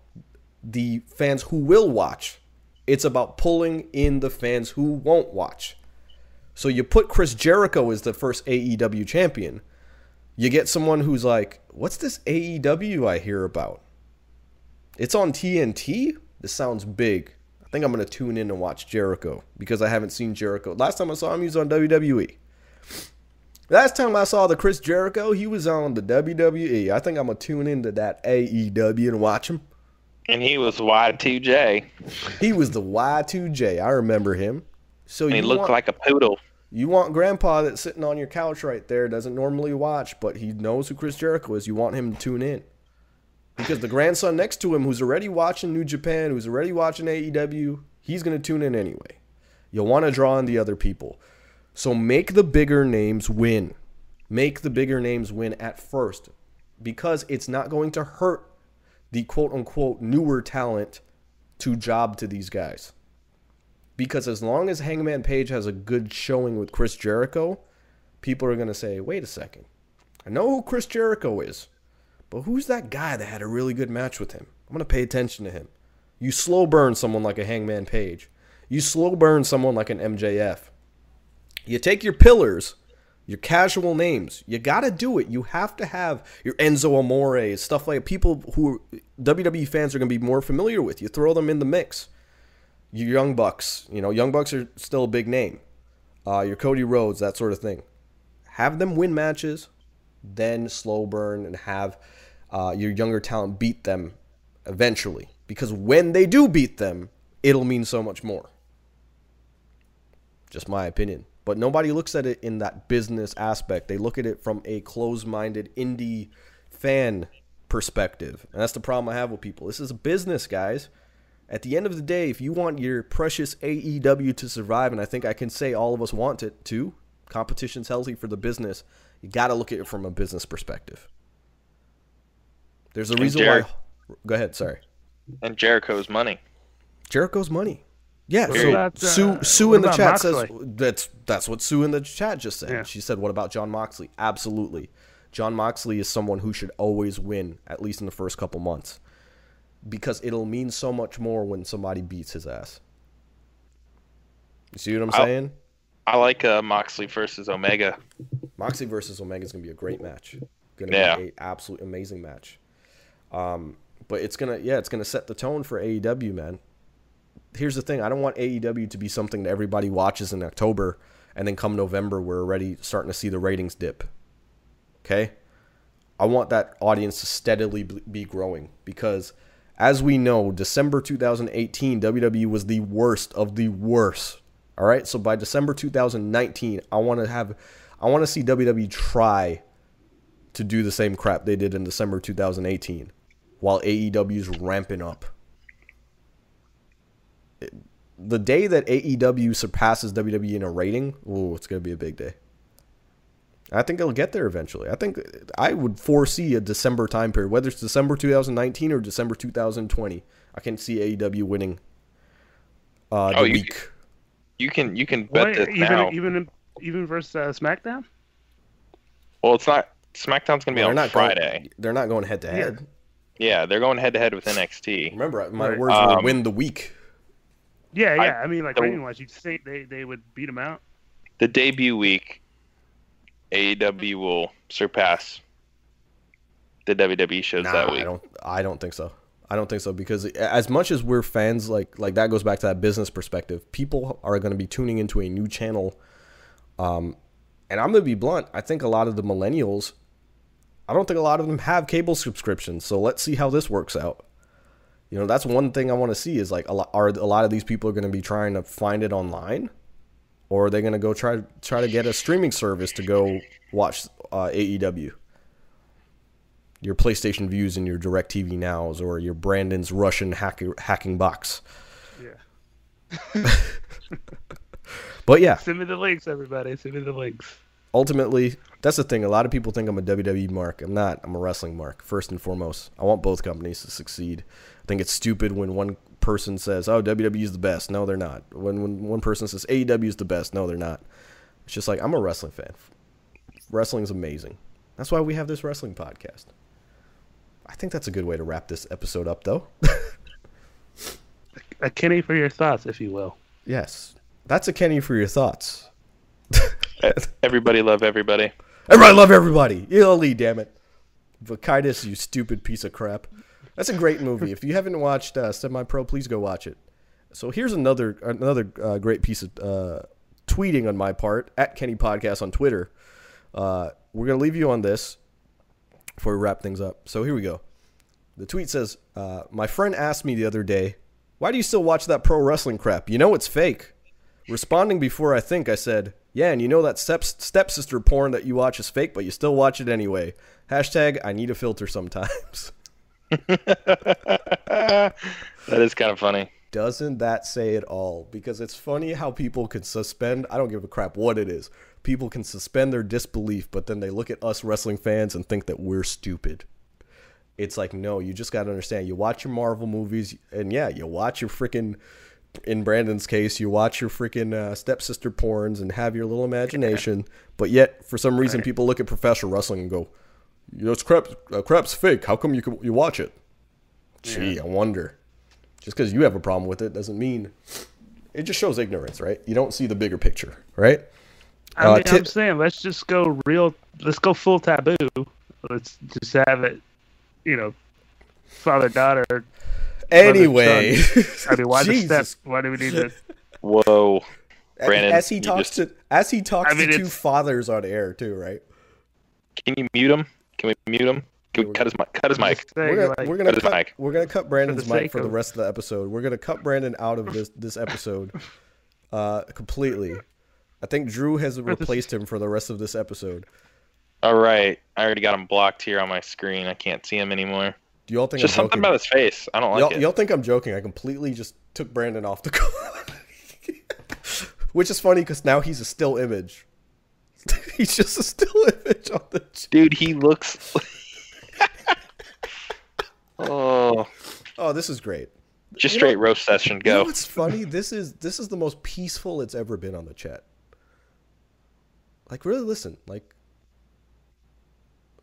the fans who will watch. It's about pulling in the fans who won't watch. So you put Chris Jericho as the first AEW champion. You get someone who's like, what's this AEW I hear about? It's on TNT? This sounds big. I think I'm going to tune in and watch Jericho because I haven't seen Jericho. Last time I saw him, he was on WWE. Last time I saw the Chris Jericho, he was on the WWE. I think I'm going to tune into that AEW and watch him. And he was Y2J. He was the Y2J. I remember him. So and he looked like a poodle. You want Grandpa that's sitting on your couch right there, doesn't normally watch, but he knows who Chris Jericho is. You want him to tune in. Because the grandson next to him, who's already watching New Japan, who's already watching AEW, he's going to tune in anyway. You'll want to draw in the other people. So make the bigger names win. Make the bigger names win at first. Because it's not going to hurt the quote-unquote newer talent to job to these guys. Because as long as Hangman Page has a good showing with Chris Jericho, people are going to say, wait a second. I know who Chris Jericho is, but who's that guy that had a really good match with him? I'm going to pay attention to him. You slow burn someone like a Hangman Page. You slow burn someone like an MJF. You take your pillars, your casual names. You got to do it. You have to have your Enzo Amore, stuff like people who WWE fans are going to be more familiar with. You throw them in the mix. Your Young Bucks, Young Bucks are still a big name. Your Cody Rhodes, that sort of thing. Have them win matches, then slow burn and have your younger talent beat them eventually. Because when they do beat them, it'll mean so much more. Just my opinion. But nobody looks at it in that business aspect. They look at it from a closed-minded indie fan perspective. And that's the problem I have with people. This is a business, guys. At the end of the day, if you want your precious AEW to survive, and I think I can say all of us want it to, competition's healthy for the business, you got to look at it from a business perspective. There's a reason why... Go ahead, sorry. And Jericho's money. Jericho's money. Yeah, so about, Sue in the chat Moxley? Says... That's what Sue in the chat just said. Yeah. She said, what about John Moxley? Absolutely. John Moxley is someone who should always win, at least in the first couple months. Because it'll mean so much more when somebody beats his ass. You see what I'm saying? I like Moxley versus Omega. Moxley versus Omega is going to be a great match. Going to be an absolute amazing match. But it's going to set the tone for AEW, man. Here's the thing. I don't want AEW to be something that everybody watches in October and then come November, we're already starting to see the ratings dip. Okay? I want that audience to steadily be growing, because as we know, December 2018, WWE was the worst of the worst. All right? So by December 2019, I want to see WWE try to do the same crap they did in December 2018 while AEW's ramping up. The day that AEW surpasses WWE in a rating, ooh, it's going to be a big day. I think it'll get there eventually. I think I would foresee a December time period, whether it's December 2019 or December 2020. I can see AEW winning the week. You can bet that now. Even versus SmackDown? Well, it's not. SmackDown's going to be on Friday. They're not going head-to-head. Yeah, they're going head-to-head with NXT. Remember, my words were win the week. Yeah. Rating-wise, you'd think they would beat them out. The debut week, AEW will surpass the WWE shows that week. I don't think so. I don't think so, because as much as we're fans, like that goes back to that business perspective. People are going to be tuning into a new channel. And I'm going to be blunt. I think a lot of the millennials, I don't think a lot of them have cable subscriptions. So let's see how this works out. You know, that's one thing I want to see is, like, a lot of these people are going to be trying to find it online, or are they going to go try to get a streaming service to go watch AEW? Your PlayStation Views and your DirecTV Nows, or your Brandon's Russian hacking box. Yeah. But yeah. Send me the links, everybody. Send me the links. Ultimately, that's the thing. A lot of people think I'm a WWE mark. I'm not. I'm a wrestling mark, first and foremost. I want both companies to succeed. I think it's stupid when one person says, oh, WWE is the best. No, they're not. When one person says AEW is the best. No, they're not. It's just like, I'm a wrestling fan. Wrestling's amazing. That's why we have this wrestling podcast. I think that's a good way to wrap this episode up, though. A Kenny for your thoughts, if you will. Yes. That's a Kenny for your thoughts. Everybody love everybody. Everybody love everybody. Lee, damn it. Vakitis, you stupid piece of crap. That's a great movie. If you haven't watched Semi-Pro, please go watch it. So here's another great piece of tweeting on my part, at Kenny Podcast on Twitter. We're going to leave you on this before we wrap things up. So here we go. The tweet says, my friend asked me the other day, why do you still watch that pro wrestling crap? You know it's fake. Responding before I said, yeah, and you know that stepsister porn that you watch is fake, but you still watch it anyway. # I need a filter sometimes. That is kind of funny. Doesn't that say it all? Because it's funny how people can suspend, I don't give a crap what it is. People can suspend their disbelief, but then they look at us wrestling fans and think that we're stupid. It's like, no, you just got to understand. You watch your Marvel movies, and yeah, you watch your freaking... In Brandon's case, you watch your freaking stepsister porns and have your little imagination, but yet for some reason people look at professional wrestling and go, you know, it's crap's fake. How come you watch it? Yeah. Gee, I wonder. Just because you have a problem with it doesn't mean it just shows ignorance, right? You don't see the bigger picture, right? I'm saying let's just go real. Let's go full taboo. Let's just have it. You know, father daughter. Anyway, I mean, why the steps? Why do we need this? Whoa, Brandon! As he talks to two fathers on air too, right? Can you mute him? Can we mute him? Can we cut his mic? We're gonna cut Brandon's mic for the rest of the episode. We're gonna cut Brandon out of this episode completely. I think Drew has replaced him for the rest of this episode. All right, I already got him blocked here on my screen. I can't see him anymore. Do y'all think just I'm something joking? About his face. I don't like it. Y'all think I'm joking. I completely just took Brandon off the call. Which is funny because now he's a still image. He's just a still image on the chat. Dude, he looks... Oh, this is great. Just straight roast session, go. You know what's funny? This is the most peaceful it's ever been on the chat. Like, really listen. Like...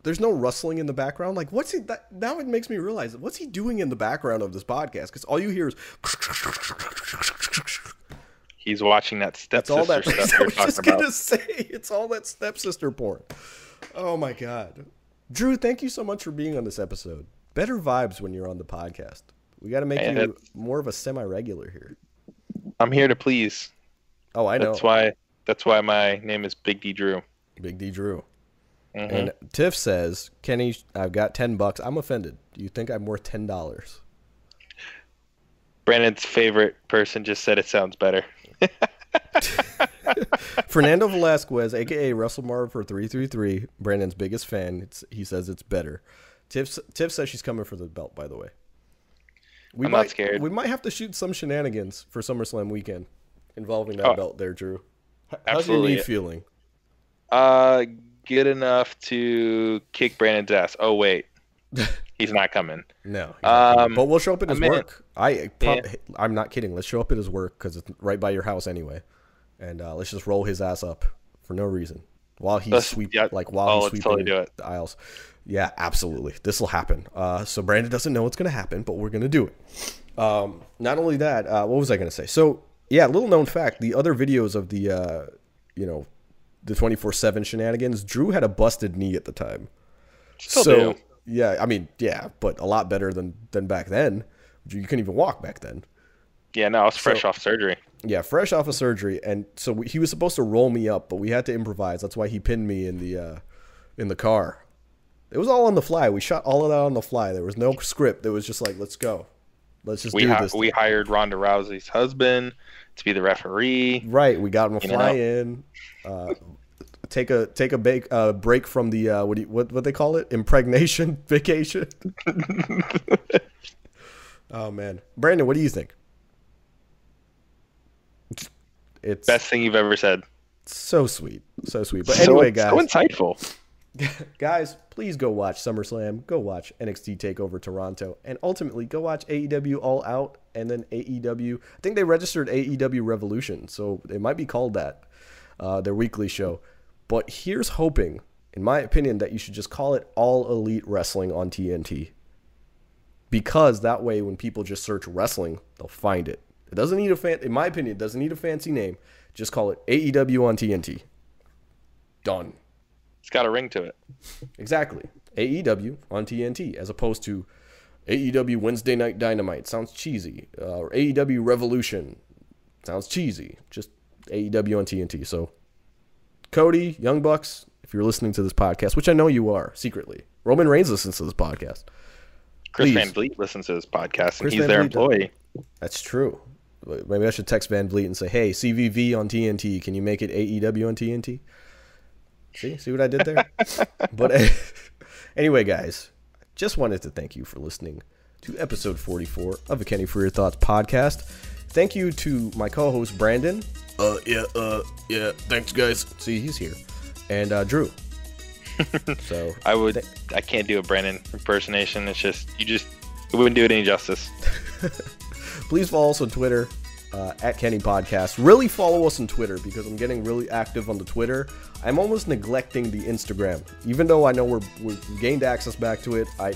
There's no rustling in the background. Like, what's he? That, now it makes me realize, what's he doing in the background of this podcast? Because all you hear is... He's watching that stepsister stuff you're talking about. I was just going to say, it's all that stepsister porn. Oh, my God. Drew, thank you so much for being on this episode. Better vibes when you're on the podcast. We got to make you more of a semi-regular here. I'm here to please. Oh, I know. That's why That's why my name is Big D Drew. Big D Drew. Mm-hmm. And Tiff says, Kenny, I've got $10. I'm offended. Do you think I'm worth $10? Brandon's favorite person just said it sounds better. Fernando Velasquez, a.k.a. Russell Marv for 333, Brandon's biggest fan. He says it's better. Tiff says she's coming for the belt, by the way. I'm not scared. We might have to shoot some shenanigans for SummerSlam weekend involving that belt there, Drew. How's your knee feeling? Good enough to kick Brandon's ass. Oh, wait. He's not coming. No. But we'll show up at his work. I'm not kidding. Let's show up at his work because it's right by your house anyway. And let's just roll his ass up for no reason while he's sweeping the aisles. Yeah, absolutely. This will happen. So Brandon doesn't know what's going to happen, but we're going to do it. Not only that, what was I going to say? So, yeah, little known fact, the other videos of the, the 24/7 shenanigans, Drew had a busted knee at the time. Still do. Yeah, I mean, yeah, but a lot better than back then. You couldn't even walk back then. Yeah, no, I was fresh off surgery. Yeah, fresh off of surgery, and so he was supposed to roll me up, but we had to improvise. That's why he pinned me in the car. It was all on the fly. We shot all of that on the fly. There was no script. It was just like, let's go. Let's just do this. We hired Ronda Rousey's husband to be the referee. Right, we got him to fly in. Take a break from the what they call it, impregnation vacation. Oh man, Brandon, what do you think? It's best thing you've ever said. So sweet. But anyway, guys, so insightful. Guys, please go watch SummerSlam. Go watch NXT TakeOver Toronto, and ultimately go watch AEW All Out, and then AEW. I think they registered AEW Revolution, so it might be called that. Their weekly show. But here's hoping, in my opinion, that you should just call it All Elite Wrestling on TNT. Because that way, when people just search wrestling, they'll find it. It doesn't need in my opinion, it doesn't need a fancy name. Just call it AEW on TNT. Done. It's got a ring to it. Exactly. AEW on TNT, as opposed to AEW Wednesday Night Dynamite. Sounds cheesy. Or AEW Revolution. Sounds cheesy. Just AEW on TNT. So, Cody, Young Bucks, if you're listening to this podcast, which I know you are secretly, Roman Reigns listens to this podcast. Chris Van Vliet listens to this podcast, and he's their employee. That's true. Maybe I should text Van Vliet and say, hey, CVV on TNT, can you make it AEW on TNT? See what I did there? But anyway, guys, just wanted to thank you for listening to episode 44 of A Kenny For Your Thoughts podcast. Thank you to my co-host, Brandon. Yeah. Thanks, guys. See, he's here. And Drew. So I can't do a Brandon impersonation. It's just it wouldn't do it any justice. Please follow us on Twitter at Kenny Podcast. Really follow us on Twitter because I'm getting really active on the Twitter. I'm almost neglecting the Instagram, even though I know we've gained access back to it. I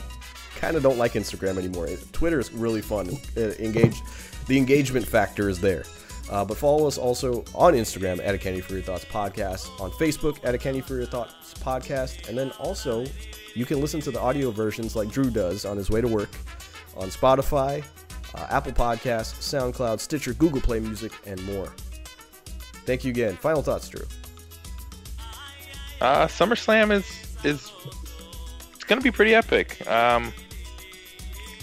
kind of don't like Instagram anymore. Twitter is really fun. The engagement factor is there. But follow us also on Instagram at A Kenny For Your Thoughts Podcast, on Facebook at A Kenny For Your Thoughts Podcast, and then also you can listen to the audio versions like Drew does on his way to work on Spotify, Apple Podcasts, SoundCloud, Stitcher, Google Play Music, and more. Thank you again. Final thoughts, Drew. SummerSlam it's going to be pretty epic.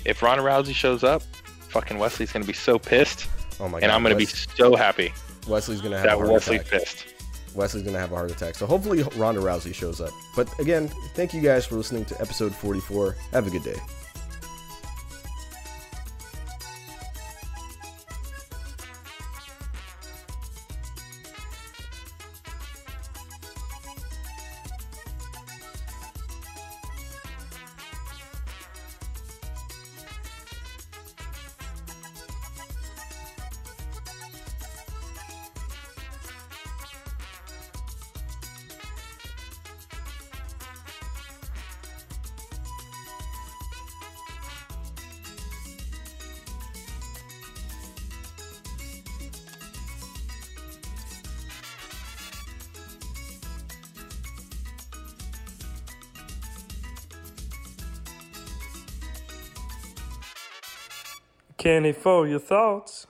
If Ronda Rousey shows up, fucking Wesley's going to be so pissed. Oh my God. And I'm going to be so happy. Wesley's going to have a heart attack. Wesley's going to have a heart attack. So hopefully Ronda Rousey shows up. But again, thank you guys for listening to episode 44. Have a good day. Kenny For Your Thoughts.